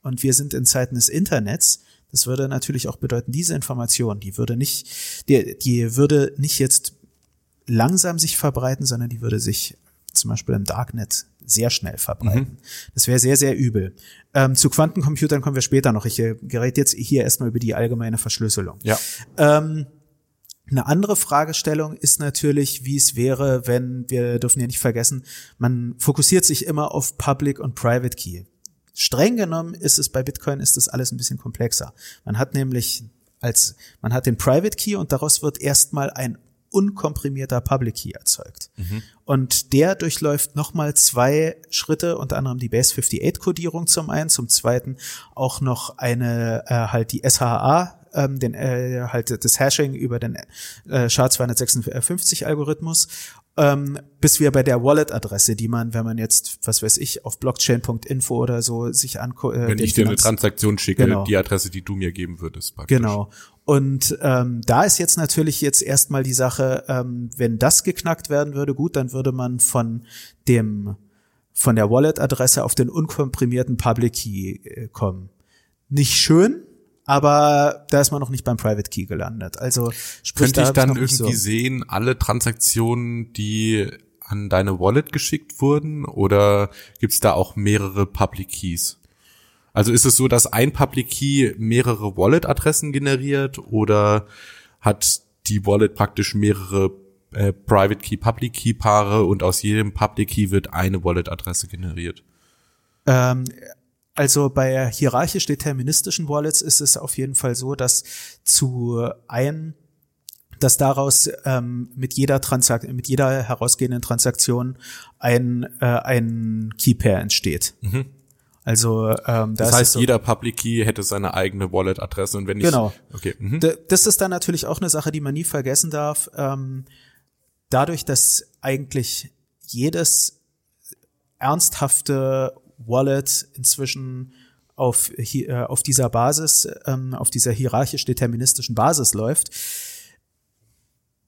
Und wir sind in Zeiten des Internets. Das würde natürlich auch bedeuten, diese Information, die würde nicht jetzt langsam sich verbreiten, sondern die würde sich zum Beispiel im Darknet sehr schnell verbreiten. Das wäre sehr, sehr übel. Zu Quantencomputern kommen wir später noch. Ich gerät jetzt hier erstmal über die allgemeine Verschlüsselung. Ja. Eine andere Fragestellung ist natürlich, wie es wäre, wenn, wir dürfen ja nicht vergessen, man fokussiert sich immer auf Public und Private Key. Streng genommen ist es bei Bitcoin, ist das alles ein bisschen komplexer. Man hat nämlich man hat den Private Key und daraus wird erstmal ein unkomprimierter Public Key erzeugt. Mhm. Und der durchläuft nochmal zwei Schritte, unter anderem die Base 58 Codierung zum einen, zum zweiten auch noch eine, halt die SHA, das Hashing über den SHA-256 Algorithmus, bis wir bei der Wallet-Adresse, die man, wenn man jetzt, was weiß ich, auf blockchain.info oder so sich anguckt. Wenn ich dir eine Transaktion schicke, genau, die Adresse, die du mir geben würdest. Praktisch. Genau. Und da ist jetzt natürlich jetzt erstmal die Sache, wenn das geknackt werden würde, gut, dann würde man von der Wallet-Adresse auf den unkomprimierten Public Key kommen. Nicht schön, aber da ist man noch nicht beim Private Key gelandet. Also sprich, könnte ich dann irgendwie so sehen, alle Transaktionen, die an deine Wallet geschickt wurden, oder gibt's da auch mehrere Public Keys? Also ist es so, dass ein Public Key mehrere Wallet-Adressen generiert, oder hat die Wallet praktisch mehrere Private Key, Public Key Paare und aus jedem Public Key wird eine Wallet-Adresse generiert? Also bei hierarchisch-deterministischen Wallets ist es auf jeden Fall so, dass daraus mit jeder herausgehenden Transaktion ein Key-Pair entsteht. Mhm. Also das heißt, so, jeder Public Key hätte seine eigene Wallet-Adresse und wenn ich genau, okay, mhm, das ist dann natürlich auch eine Sache, die man nie vergessen darf. Dadurch, dass eigentlich jedes ernsthafte Wallet inzwischen auf dieser Basis, auf dieser hierarchisch-deterministischen Basis läuft.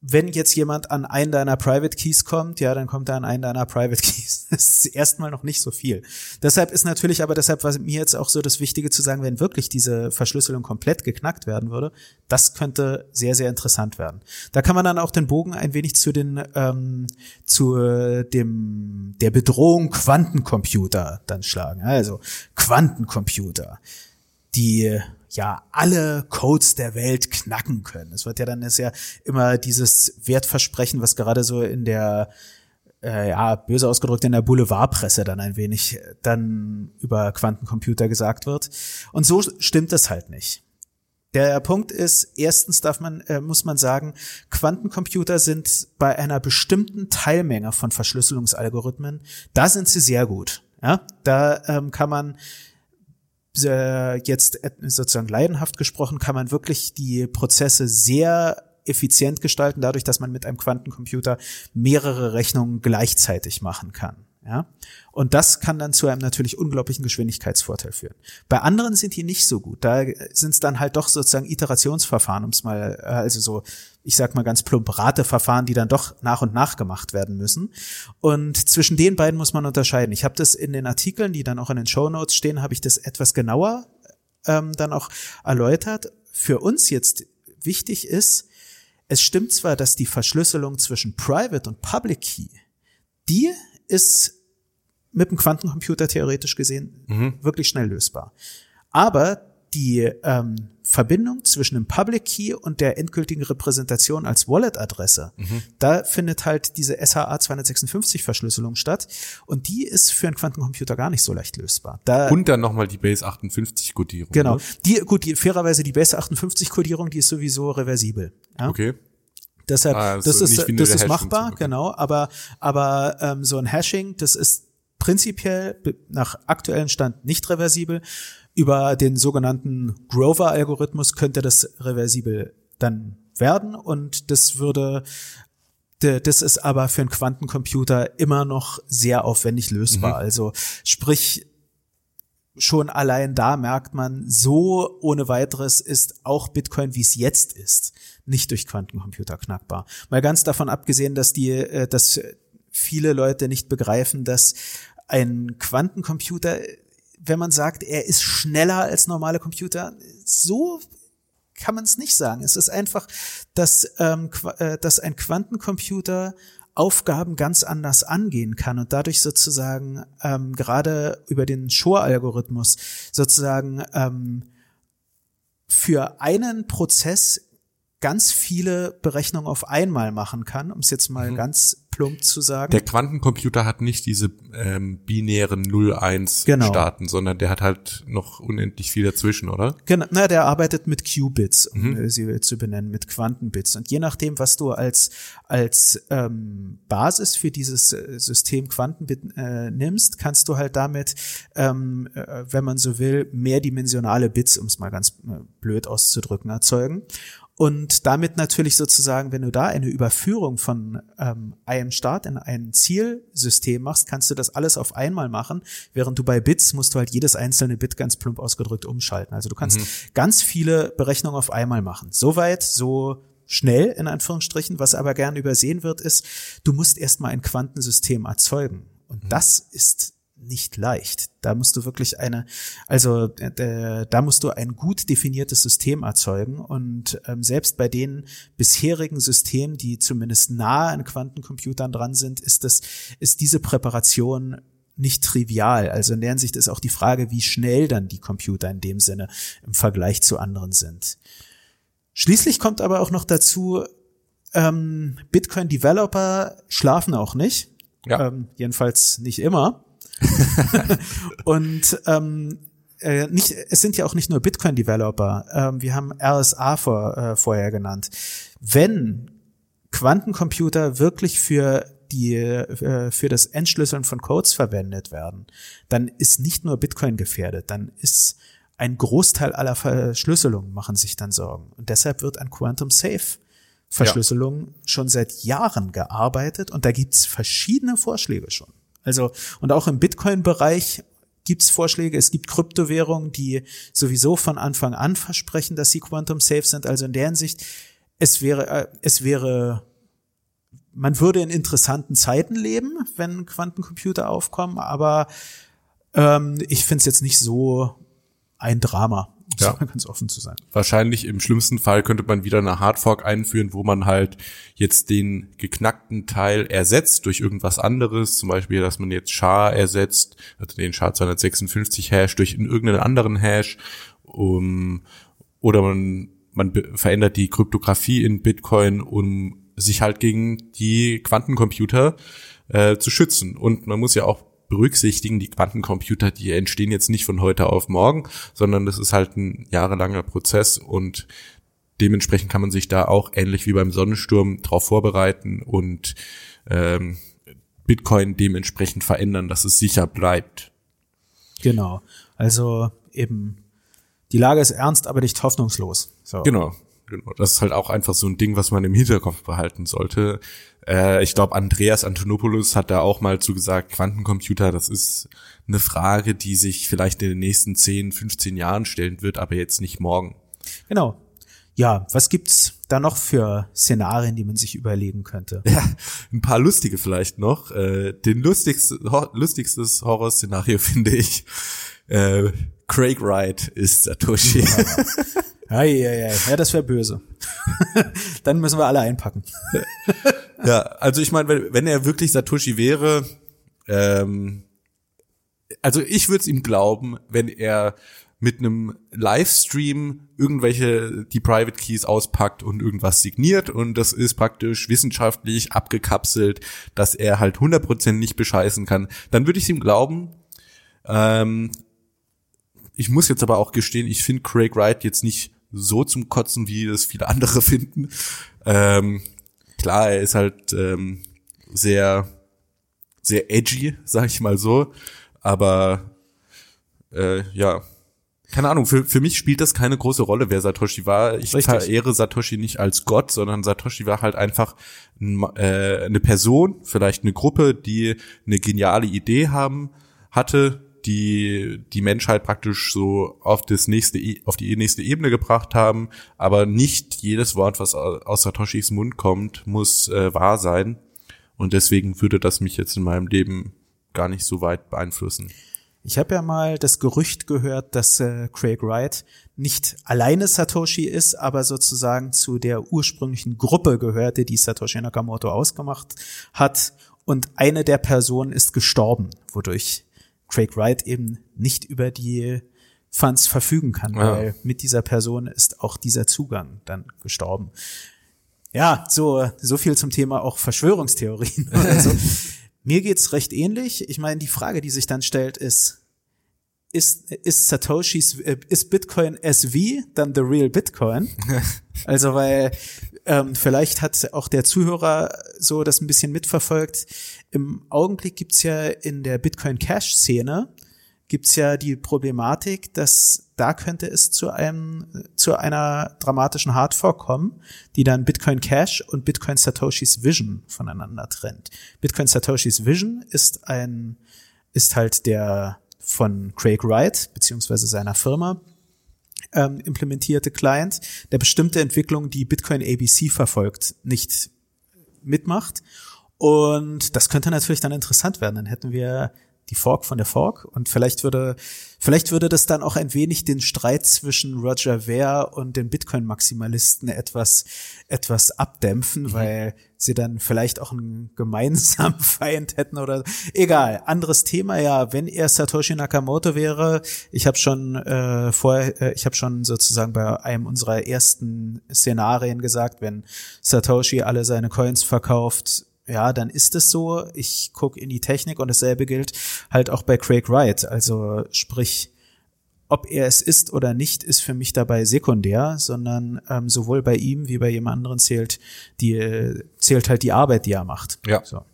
Wenn jetzt jemand an einen deiner Private Keys kommt, ja, dann kommt er an einen deiner Private Keys. Das ist erstmal noch nicht so viel. Deshalb war mir jetzt auch so das Wichtige zu sagen, wenn wirklich diese Verschlüsselung komplett geknackt werden würde, das könnte sehr, sehr interessant werden. Da kann man dann auch den Bogen ein wenig zu der Bedrohung Quantencomputer dann schlagen. Also Quantencomputer, die ja alle Codes der Welt knacken können. Es wird ja dann, ist ja immer dieses Wertversprechen, was gerade so in der, böse ausgedrückt, in der Boulevardpresse dann ein wenig dann über Quantencomputer gesagt wird. Und so stimmt das halt nicht. Der Punkt ist, erstens muss man sagen, Quantencomputer sind bei einer bestimmten Teilmenge von Verschlüsselungsalgorithmen, da sind sie sehr gut. Ja, da kann man jetzt sozusagen leidenhaft gesprochen, kann man wirklich die Prozesse sehr effizient gestalten, dadurch, dass man mit einem Quantencomputer mehrere Rechnungen gleichzeitig machen kann. Ja? Und das kann dann zu einem natürlich unglaublichen Geschwindigkeitsvorteil führen. Bei anderen sind die nicht so gut. Da sind es dann halt doch sozusagen Iterationsverfahren, ich sag mal ganz plump, Rateverfahren, die dann doch nach und nach gemacht werden müssen. Und zwischen den beiden muss man unterscheiden. Ich habe das in den Artikeln, die dann auch in den Shownotes stehen, habe ich das etwas genauer dann auch erläutert. Für uns jetzt wichtig ist, es stimmt zwar, dass die Verschlüsselung zwischen Private und Public Key, die ist mit dem Quantencomputer theoretisch gesehen wirklich schnell lösbar. Aber die Verbindung zwischen dem Public Key und der endgültigen Repräsentation als Wallet-Adresse, da findet halt diese SHA-256-Verschlüsselung statt und die ist für einen Quantencomputer gar nicht so leicht lösbar. Und dann nochmal die Base-58-Codierung. Genau, die Base-58-Codierung, die ist sowieso reversibel. Ja? Okay. Deshalb, das ist machbar, genau, aber so ein Hashing, das ist prinzipiell nach aktuellem Stand nicht reversibel. Über den sogenannten Grover-Algorithmus könnte das reversibel dann werden und das ist aber für einen Quantencomputer immer noch sehr aufwendig lösbar. Mhm. Also sprich, schon allein da merkt man, so ohne weiteres ist auch Bitcoin, wie es jetzt ist, nicht durch Quantencomputer knackbar. Mal ganz davon abgesehen, dass viele Leute nicht begreifen, dass ein Quantencomputer, wenn man sagt, er ist schneller als normale Computer, so kann man es nicht sagen. Es ist einfach, dass ein Quantencomputer Aufgaben ganz anders angehen kann und dadurch sozusagen gerade über den Shor-Algorithmus sozusagen für einen Prozess ganz viele Berechnungen auf einmal machen kann, um es jetzt mal ganz plump zu sagen. Der Quantencomputer hat nicht diese binären 0-1-Staaten, sondern der hat halt noch unendlich viel dazwischen, oder? Genau, na, der arbeitet mit Qubits, um sie zu benennen, mit Quantenbits. Und je nachdem, was du als Basis für dieses System Quantenbit nimmst, kannst du halt damit, wenn man so will, mehrdimensionale Bits, um es mal ganz blöd auszudrücken, erzeugen. Und damit natürlich sozusagen, wenn du da eine Überführung von einem Staat in ein Zielsystem machst, kannst du das alles auf einmal machen, während du bei Bits musst du halt jedes einzelne Bit ganz plump ausgedrückt umschalten. Also du kannst ganz viele Berechnungen auf einmal machen. Soweit, so schnell in Anführungsstrichen. Was aber gern übersehen wird, ist, du musst erstmal ein Quantensystem erzeugen. Und das ist nicht leicht. Da musst du wirklich da musst du ein gut definiertes System erzeugen und selbst bei den bisherigen Systemen, die zumindest nahe an Quantencomputern dran sind, ist diese Präparation nicht trivial. Also in der Hinsicht ist auch die Frage, wie schnell dann die Computer in dem Sinne im Vergleich zu anderen sind. Schließlich kommt aber auch noch dazu, Bitcoin-Developer schlafen auch nicht. Ja. Jedenfalls nicht immer. Und es sind ja auch nicht nur Bitcoin-Developer. Wir haben RSA vorher genannt. Wenn Quantencomputer wirklich für das Entschlüsseln von Codes verwendet werden, dann ist nicht nur Bitcoin gefährdet, dann ist ein Großteil aller Verschlüsselungen machen sich dann Sorgen. Und deshalb wird an Quantum Safe Verschlüsselung schon seit Jahren gearbeitet und da gibt's verschiedene Vorschläge schon. Also, und auch im Bitcoin-Bereich gibt's Vorschläge. Es gibt Kryptowährungen, die sowieso von Anfang an versprechen, dass sie Quantum Safe sind. Also in der Hinsicht, man würde in interessanten Zeiten leben, wenn Quantencomputer aufkommen, aber ich find's jetzt nicht so ein Drama, um ganz offen zu sein. Wahrscheinlich im schlimmsten Fall könnte man wieder eine Hardfork einführen, wo man halt jetzt den geknackten Teil ersetzt durch irgendwas anderes, zum Beispiel, dass man jetzt SHA ersetzt, also den SHA-256-Hash durch irgendeinen anderen Hash, oder man verändert die Kryptographie in Bitcoin, um sich halt gegen die Quantencomputer zu schützen. Und man muss ja auch berücksichtigen, die Quantencomputer, die entstehen jetzt nicht von heute auf morgen, sondern das ist halt ein jahrelanger Prozess und dementsprechend kann man sich da auch ähnlich wie beim Sonnensturm drauf vorbereiten und Bitcoin dementsprechend verändern, dass es sicher bleibt. Genau, also eben die Lage ist ernst, aber nicht hoffnungslos. So. Genau, das ist halt auch einfach so ein Ding, was man im Hinterkopf behalten sollte. Ich glaube, Andreas Antonopoulos hat da auch mal zu gesagt, Quantencomputer, das ist eine Frage, die sich vielleicht in den nächsten 10, 15 Jahren stellen wird, aber jetzt nicht morgen. Genau. Ja, was gibt's da noch für Szenarien, die man sich überlegen könnte? Ja, ein paar lustige vielleicht noch. Den lustigstes Horrorszenario finde ich, Craig Wright ist Satoshi. Ja, das wäre böse. Dann müssen wir alle einpacken. Ja, also ich meine, wenn er wirklich Satoshi wäre, also ich würde es ihm glauben, wenn er mit einem Livestream die Private Keys auspackt und irgendwas signiert und das ist praktisch wissenschaftlich abgekapselt, dass er halt 100% nicht bescheißen kann, dann würde ich es ihm glauben. Ich muss jetzt aber auch gestehen, ich finde Craig Wright jetzt nicht so zum Kotzen, wie das viele andere finden. Klar, er ist halt sehr, sehr edgy, sag ich mal so. Aber keine Ahnung, für mich spielt das keine große Rolle, wer Satoshi war. Ich verehre Satoshi nicht als Gott, sondern Satoshi war halt einfach eine Person, vielleicht eine Gruppe, die eine geniale Idee hatte, die Menschheit praktisch so auf die nächste Ebene gebracht haben, aber nicht jedes Wort, was aus Satoshis Mund kommt, muss wahr sein. Und deswegen würde das mich jetzt in meinem Leben gar nicht so weit beeinflussen. Ich habe ja mal das Gerücht gehört, dass Craig Wright nicht alleine Satoshi ist, aber sozusagen zu der ursprünglichen Gruppe gehörte, die Satoshi Nakamoto ausgemacht hat. Und eine der Personen ist gestorben, wodurch Craig Wright eben nicht über die Funds verfügen kann, weil mit dieser Person ist auch dieser Zugang dann gestorben. Ja, so viel zum Thema auch Verschwörungstheorien oder so. Mir geht's recht ähnlich. Ich meine, die Frage, die sich dann stellt, ist Bitcoin SV dann the real Bitcoin? Also, weil vielleicht hat auch der Zuhörer so das ein bisschen mitverfolgt. Im Augenblick gibt's ja in der Bitcoin Cash Szene gibt's ja die Problematik, dass da könnte es zu einer dramatischen Hardfork kommen, die dann Bitcoin Cash und Bitcoin Satoshi's Vision voneinander trennt. Bitcoin Satoshi's Vision ist halt der von Craig Wright beziehungsweise seiner Firma implementierte Client, der bestimmte Entwicklungen, die Bitcoin ABC verfolgt, nicht mitmacht. Und das könnte natürlich dann interessant werden. Dann hätten wir die Fork von der Fork und vielleicht würde das dann auch ein wenig den Streit zwischen Roger Ver und den Bitcoin-Maximalisten etwas abdämpfen, weil sie dann vielleicht auch einen gemeinsamen Feind hätten oder egal, anderes Thema. Ja, wenn er Satoshi Nakamoto wäre, ich habe schon sozusagen bei einem unserer ersten Szenarien gesagt, wenn Satoshi alle seine Coins verkauft, ja, dann ist es so. Ich gucke in die Technik und dasselbe gilt halt auch bei Craig Wright. Also sprich, ob er es ist oder nicht, ist für mich dabei sekundär, sondern sowohl bei ihm wie bei jemand anderen zählt halt die Arbeit, die er macht. Ja. So.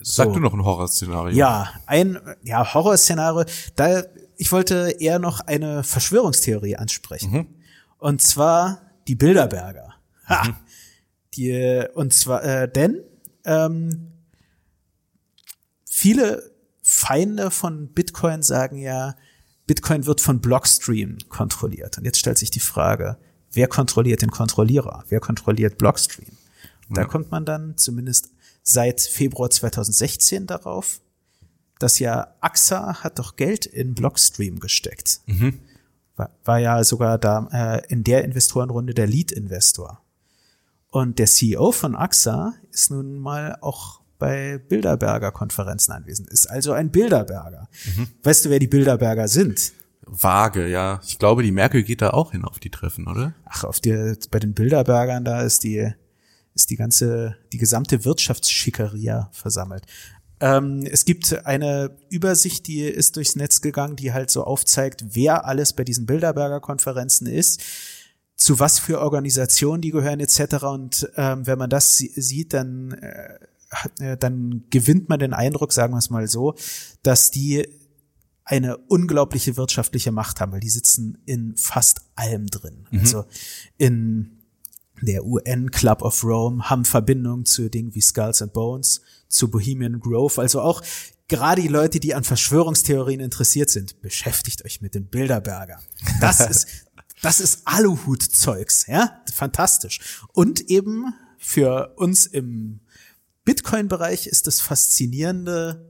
Sag du noch ein Horrorszenario. Ja, Horrorszenario. Ich wollte eher noch eine Verschwörungstheorie ansprechen. Mhm. Und zwar die Bilderberger. Ha! Mhm. Denn viele Feinde von Bitcoin sagen ja, Bitcoin wird von Blockstream kontrolliert. Und jetzt stellt sich die Frage, wer kontrolliert den Kontrollierer? Wer kontrolliert Blockstream? Und da kommt man dann zumindest seit Februar 2016 darauf, dass ja AXA hat doch Geld in Blockstream gesteckt. Mhm. War ja sogar da in der Investorenrunde der Lead-Investor. Und der CEO von AXA ist nun mal auch bei Bilderberger-Konferenzen anwesend. Ist also ein Bilderberger. Mhm. Weißt du, wer die Bilderberger sind? Vage, ja. Ich glaube, die Merkel geht da auch hin auf die Treffen, oder? Ach, bei den Bilderbergern, da ist die gesamte Wirtschaftsschickeria versammelt. Es gibt eine Übersicht, die ist durchs Netz gegangen, die halt so aufzeigt, wer alles bei diesen Bilderberger-Konferenzen ist, zu was für Organisationen die gehören etc. Und wenn man das sieht, dann gewinnt man den Eindruck, sagen wir es mal so, dass die eine unglaubliche wirtschaftliche Macht haben, weil die sitzen in fast allem drin. Mhm. Also in der UN Club of Rome, haben Verbindungen zu Dingen wie Skulls and Bones, zu Bohemian Grove, also auch gerade die Leute, die an Verschwörungstheorien interessiert sind, beschäftigt euch mit den Bilderbergern. Das ist Aluhut-Zeugs, ja, fantastisch. Und eben für uns im Bitcoin-Bereich ist das Faszinierende,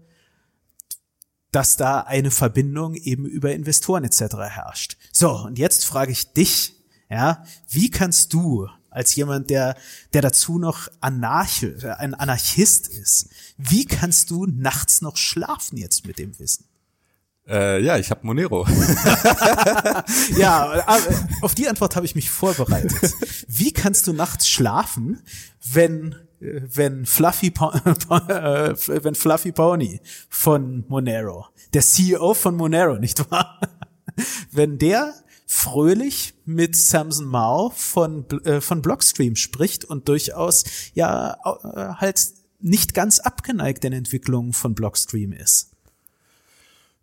dass da eine Verbindung eben über Investoren etc. herrscht. So, und jetzt frage ich dich, ja, wie kannst du als jemand, der dazu noch ein Anarchist ist, wie kannst du nachts noch schlafen jetzt mit dem Wissen? Ja, ich habe Monero. Ja, auf die Antwort habe ich mich vorbereitet. Wie kannst du nachts schlafen, wenn Fluffy Pony von Monero, der CEO von Monero, nicht wahr? Wenn der fröhlich mit Samson Mao von Blockstream spricht und durchaus ja halt nicht ganz abgeneigt den Entwicklungen von Blockstream ist.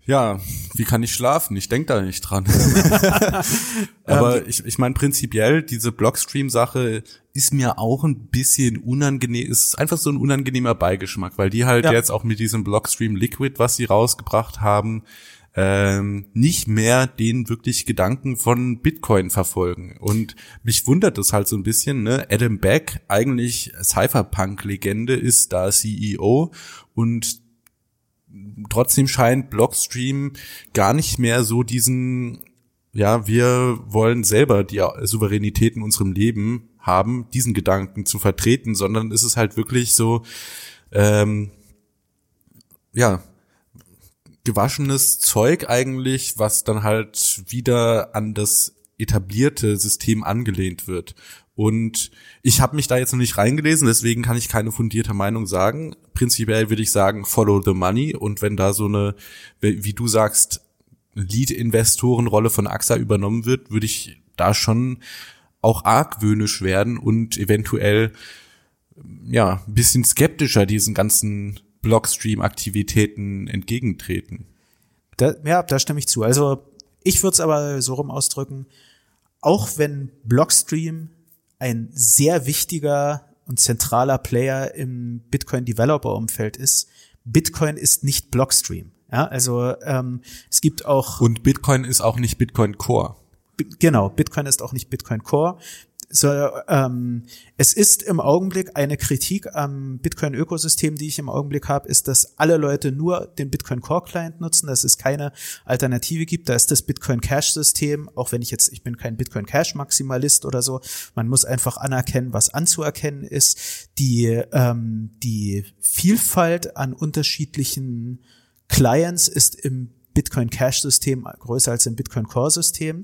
Ja, wie kann ich schlafen? Ich denke da nicht dran. Aber ich meine prinzipiell, diese Blockstream-Sache ist mir auch ein bisschen unangenehm, ist einfach so ein unangenehmer Beigeschmack, weil die halt jetzt auch mit diesem Blockstream Liquid, was sie rausgebracht haben, nicht mehr den wirklich Gedanken von Bitcoin verfolgen. Und mich wundert das halt so ein bisschen, ne? Adam Back, eigentlich Cypherpunk-Legende, ist da CEO und trotzdem scheint Blockstream gar nicht mehr so diesen, ja, wir wollen selber die Souveränität in unserem Leben haben, diesen Gedanken zu vertreten, sondern es ist halt wirklich so, gewaschenes Zeug eigentlich, was dann halt wieder an das etablierte System angelehnt wird. Und ich habe mich da jetzt noch nicht reingelesen, deswegen kann ich keine fundierte Meinung sagen. Prinzipiell würde ich sagen, follow the money. Und wenn da so eine, wie du sagst, Lead-Investoren-Rolle von AXA übernommen wird, würde ich da schon auch argwöhnisch werden und eventuell ja ein bisschen skeptischer diesen ganzen Blockstream-Aktivitäten entgegentreten. Da stimme ich zu. Also ich würde es aber so rum ausdrücken, auch wenn Blockstream ein sehr wichtiger und zentraler Player im Bitcoin-Developer-Umfeld ist, Bitcoin ist nicht Blockstream. Ja, also es gibt auch... Und Bitcoin ist auch nicht Bitcoin Core. Genau, Bitcoin ist auch nicht Bitcoin Core. So, es ist im Augenblick eine Kritik am Bitcoin-Ökosystem, die ich im Augenblick habe, ist, dass alle Leute nur den Bitcoin-Core-Client nutzen, dass es keine Alternative gibt. Da ist das Bitcoin-Cash-System, auch wenn ich bin kein Bitcoin-Cash-Maximalist oder so, man muss einfach anerkennen, was anzuerkennen ist. Die Vielfalt an unterschiedlichen Clients ist im Bitcoin-Cash-System größer als im Bitcoin-Core-System.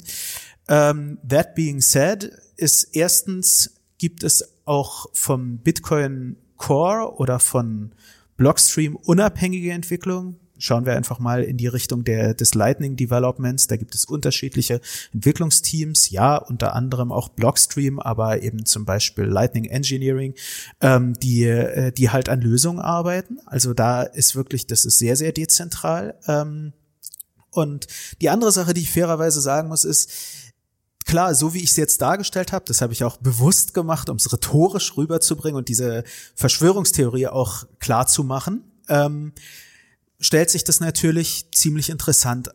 That being said, ist erstens gibt es auch vom Bitcoin Core oder von Blockstream unabhängige Entwicklung. Schauen wir einfach mal in die Richtung des Lightning Developments. Da gibt es unterschiedliche Entwicklungsteams. Ja, unter anderem auch Blockstream, aber eben zum Beispiel Lightning Engineering, die halt an Lösungen arbeiten. Also da ist wirklich, das ist sehr, sehr dezentral. Und die andere Sache, die ich fairerweise sagen muss, ist, klar, so wie ich es jetzt dargestellt habe, das habe ich auch bewusst gemacht, um es rhetorisch rüberzubringen und diese Verschwörungstheorie auch klar zu machen, stellt sich das natürlich ziemlich interessant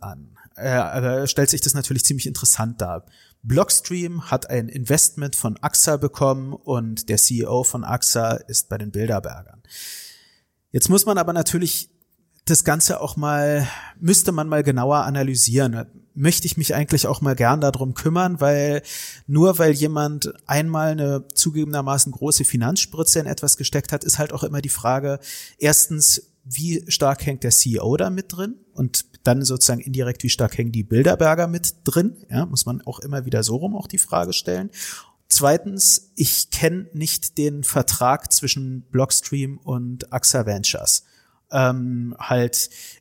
dar. Blockstream hat ein Investment von AXA bekommen und der CEO von AXA ist bei den Bilderbergern. Jetzt muss man aber natürlich das Ganze auch mal, müsste man mal genauer analysieren. Möchte ich mich eigentlich auch mal gern darum kümmern, weil jemand einmal eine zugegebenermaßen große Finanzspritze in etwas gesteckt hat, ist halt auch immer die Frage, erstens, wie stark hängt der CEO da mit drin? Und dann sozusagen indirekt, wie stark hängen die Bilderberger mit drin? Ja, muss man auch immer wieder so rum auch die Frage stellen. Zweitens, ich kenne nicht den Vertrag zwischen Blockstream und AXA Ventures.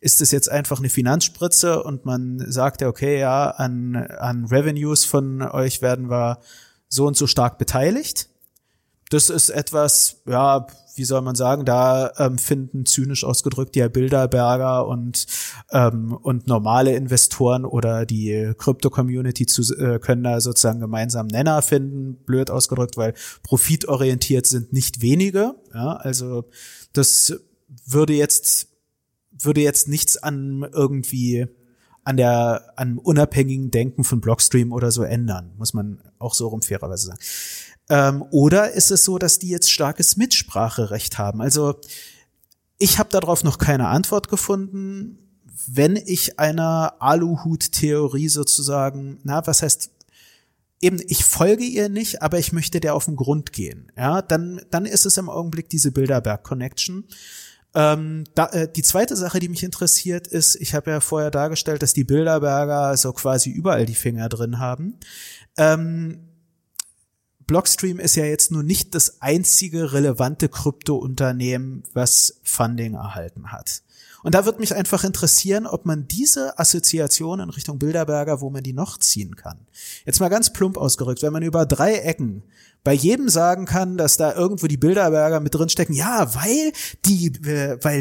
Ist es jetzt einfach eine Finanzspritze und man sagt ja, okay, ja, an Revenues von euch werden wir so und so stark beteiligt. Das ist etwas, ja, wie soll man sagen, da finden zynisch ausgedrückt die Bilderberger und normale Investoren oder die Krypto-Community können da sozusagen gemeinsam Nenner finden, blöd ausgedrückt, weil profitorientiert sind nicht wenige. Ja, also das würde jetzt nichts an einem unabhängigen Denken von Blockstream oder so ändern, muss man auch so rum fairerweise sagen. Oder ist es so, dass die jetzt starkes Mitspracherecht haben? Also ich habe darauf noch keine Antwort gefunden. Wenn ich einer Aluhut-Theorie sozusagen, eben, ich folge ihr nicht, aber ich möchte der auf den Grund gehen, ja, dann ist es im Augenblick diese Bilderberg-Connection. Die zweite Sache, die mich interessiert, ist, ich habe ja vorher dargestellt, dass die Bilderberger so quasi überall die Finger drin haben. Blockstream ist ja jetzt nur nicht das einzige relevante Krypto-Unternehmen, was Funding erhalten hat. Und da wird mich einfach interessieren, ob man diese Assoziation in Richtung Bilderberger, wo man die noch ziehen kann. Jetzt mal ganz plump ausgerückt, wenn man über drei Ecken bei jedem sagen kann, dass da irgendwo die Bilderberger mit drin stecken, ja, weil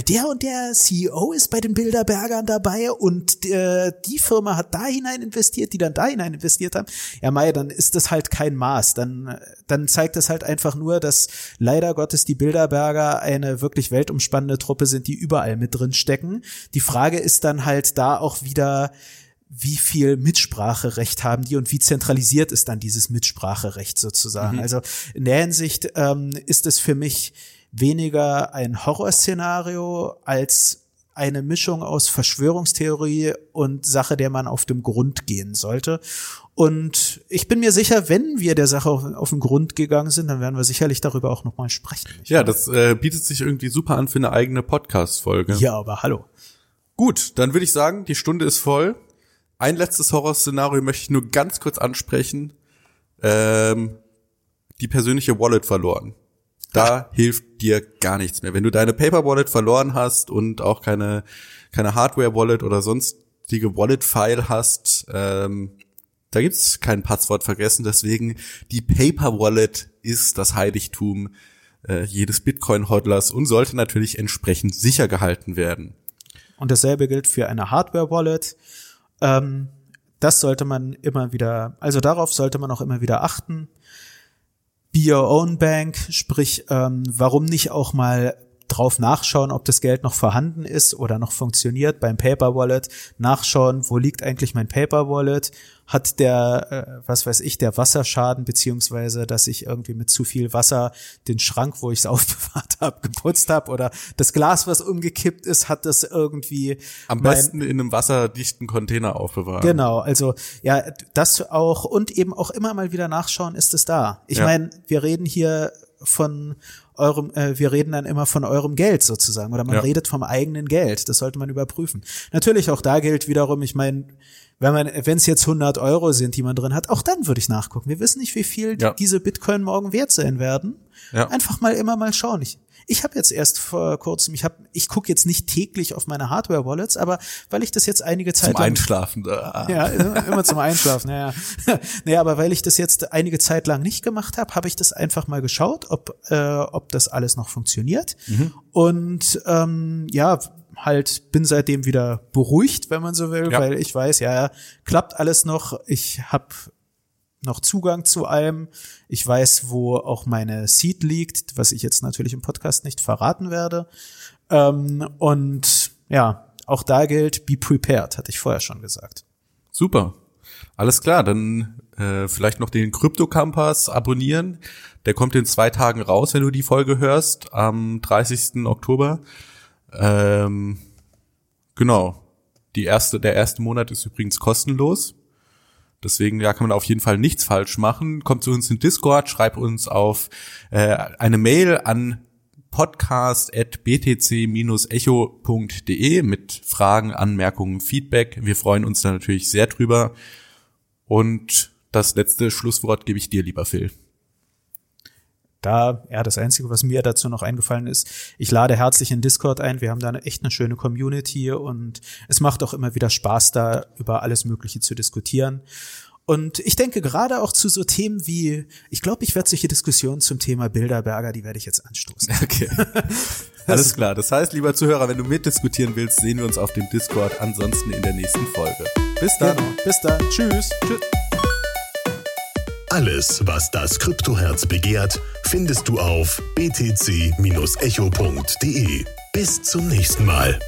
der und der CEO ist bei den Bilderbergern dabei und die Firma hat da hinein investiert, die dann da hinein investiert haben. Ja, Mai, dann ist das halt kein Maß. Dann zeigt das halt einfach nur, dass leider Gottes die Bilderberger eine wirklich weltumspannende Truppe sind, die überall mit drin stecken. Die Frage ist dann halt da auch wieder, wie viel Mitspracherecht haben die und wie zentralisiert ist dann dieses Mitspracherecht sozusagen. Mhm. Also in der Hinsicht ist es für mich weniger ein Horrorszenario als eine Mischung aus Verschwörungstheorie und Sache, der man auf dem Grund gehen sollte. Und ich bin mir sicher, wenn wir der Sache auf den Grund gegangen sind, dann werden wir sicherlich darüber auch nochmal sprechen. Ja, das bietet sich irgendwie super an für eine eigene Podcast-Folge. Ja, aber hallo. Gut, dann würde ich sagen, die Stunde ist voll. Ein letztes Horrorszenario möchte ich nur ganz kurz ansprechen. Die persönliche Wallet verloren. Da hilft dir gar nichts mehr. Wenn du deine Paper-Wallet verloren hast und auch keine Hardware-Wallet oder sonstige Wallet-File hast, da gibt's kein Passwort vergessen. Deswegen, die Paper-Wallet ist das Heiligtum jedes Bitcoin-Hodlers und sollte natürlich entsprechend sicher gehalten werden. Und dasselbe gilt für eine Hardware-Wallet. Das sollte man immer wieder, also darauf sollte man auch immer wieder achten. Be your own bank, sprich, warum nicht auch mal drauf nachschauen, ob das Geld noch vorhanden ist oder noch funktioniert beim Paper Wallet, nachschauen, wo liegt eigentlich mein Paper Wallet, hat der, was weiß ich, der Wasserschaden, beziehungsweise, dass ich irgendwie mit zu viel Wasser den Schrank, wo ich es aufbewahrt habe, geputzt habe, oder das Glas, was umgekippt ist, hat das irgendwie am besten in einem wasserdichten Container aufbewahrt. Genau, also ja, das auch, und eben auch immer mal wieder nachschauen, ist es da. Ich meine, wir reden hier von eurem, wir reden dann immer von eurem Geld sozusagen, oder man redet vom eigenen Geld, das sollte man überprüfen. Natürlich auch da gilt wiederum, ich meine, wenn es jetzt 100 Euro sind, die man drin hat, auch dann würde ich nachgucken. Wir wissen nicht, wie viel diese Bitcoin morgen wert sein werden. Ja. Einfach mal immer mal schauen. Ich habe jetzt erst vor kurzem, ich gucke jetzt nicht täglich auf meine Hardware-Wallets, aber weil ich das jetzt einige Zeit lang. Zum Einschlafen. Ja, immer zum Einschlafen, ja. Naja, aber weil ich das jetzt einige Zeit lang nicht gemacht habe, habe ich das einfach mal geschaut, ob das alles noch funktioniert. Mhm. Und halt bin seitdem wieder beruhigt, wenn man so will, weil ich weiß, klappt alles noch. Ich habe noch Zugang zu allem. Ich weiß, wo auch meine Seed liegt, was ich jetzt natürlich im Podcast nicht verraten werde. Und ja, auch da gilt, be prepared, hatte ich vorher schon gesagt. Super. Alles klar, dann vielleicht noch den Krypto-Campus abonnieren. Der kommt in 2 Tagen raus, wenn du die Folge hörst, am 30. Oktober. Genau. Der erste Monat ist übrigens kostenlos. Deswegen, da kann man auf jeden Fall nichts falsch machen. Kommt zu uns in Discord, schreib uns auf eine Mail an podcast@btc-echo.de mit Fragen, Anmerkungen, Feedback. Wir freuen uns da natürlich sehr drüber. Und das letzte Schlusswort gebe ich dir, lieber Phil. Das Einzige, was mir dazu noch eingefallen ist, ich lade herzlich in Discord ein. Wir haben da echt eine schöne Community und es macht auch immer wieder Spaß, da über alles Mögliche zu diskutieren. Und ich denke gerade auch zu so Themen wie, ich glaube, ich werde solche Diskussionen zum Thema Bilderberger, die werde ich jetzt anstoßen. Okay, alles klar. Das heißt, lieber Zuhörer, wenn du mitdiskutieren willst, sehen wir uns auf dem Discord, ansonsten in der nächsten Folge. Bis dann. Genau. Bis dann. Tschüss. Tschüss. Alles, was das Kryptoherz begehrt, findest du auf btc-echo.de. Bis zum nächsten Mal.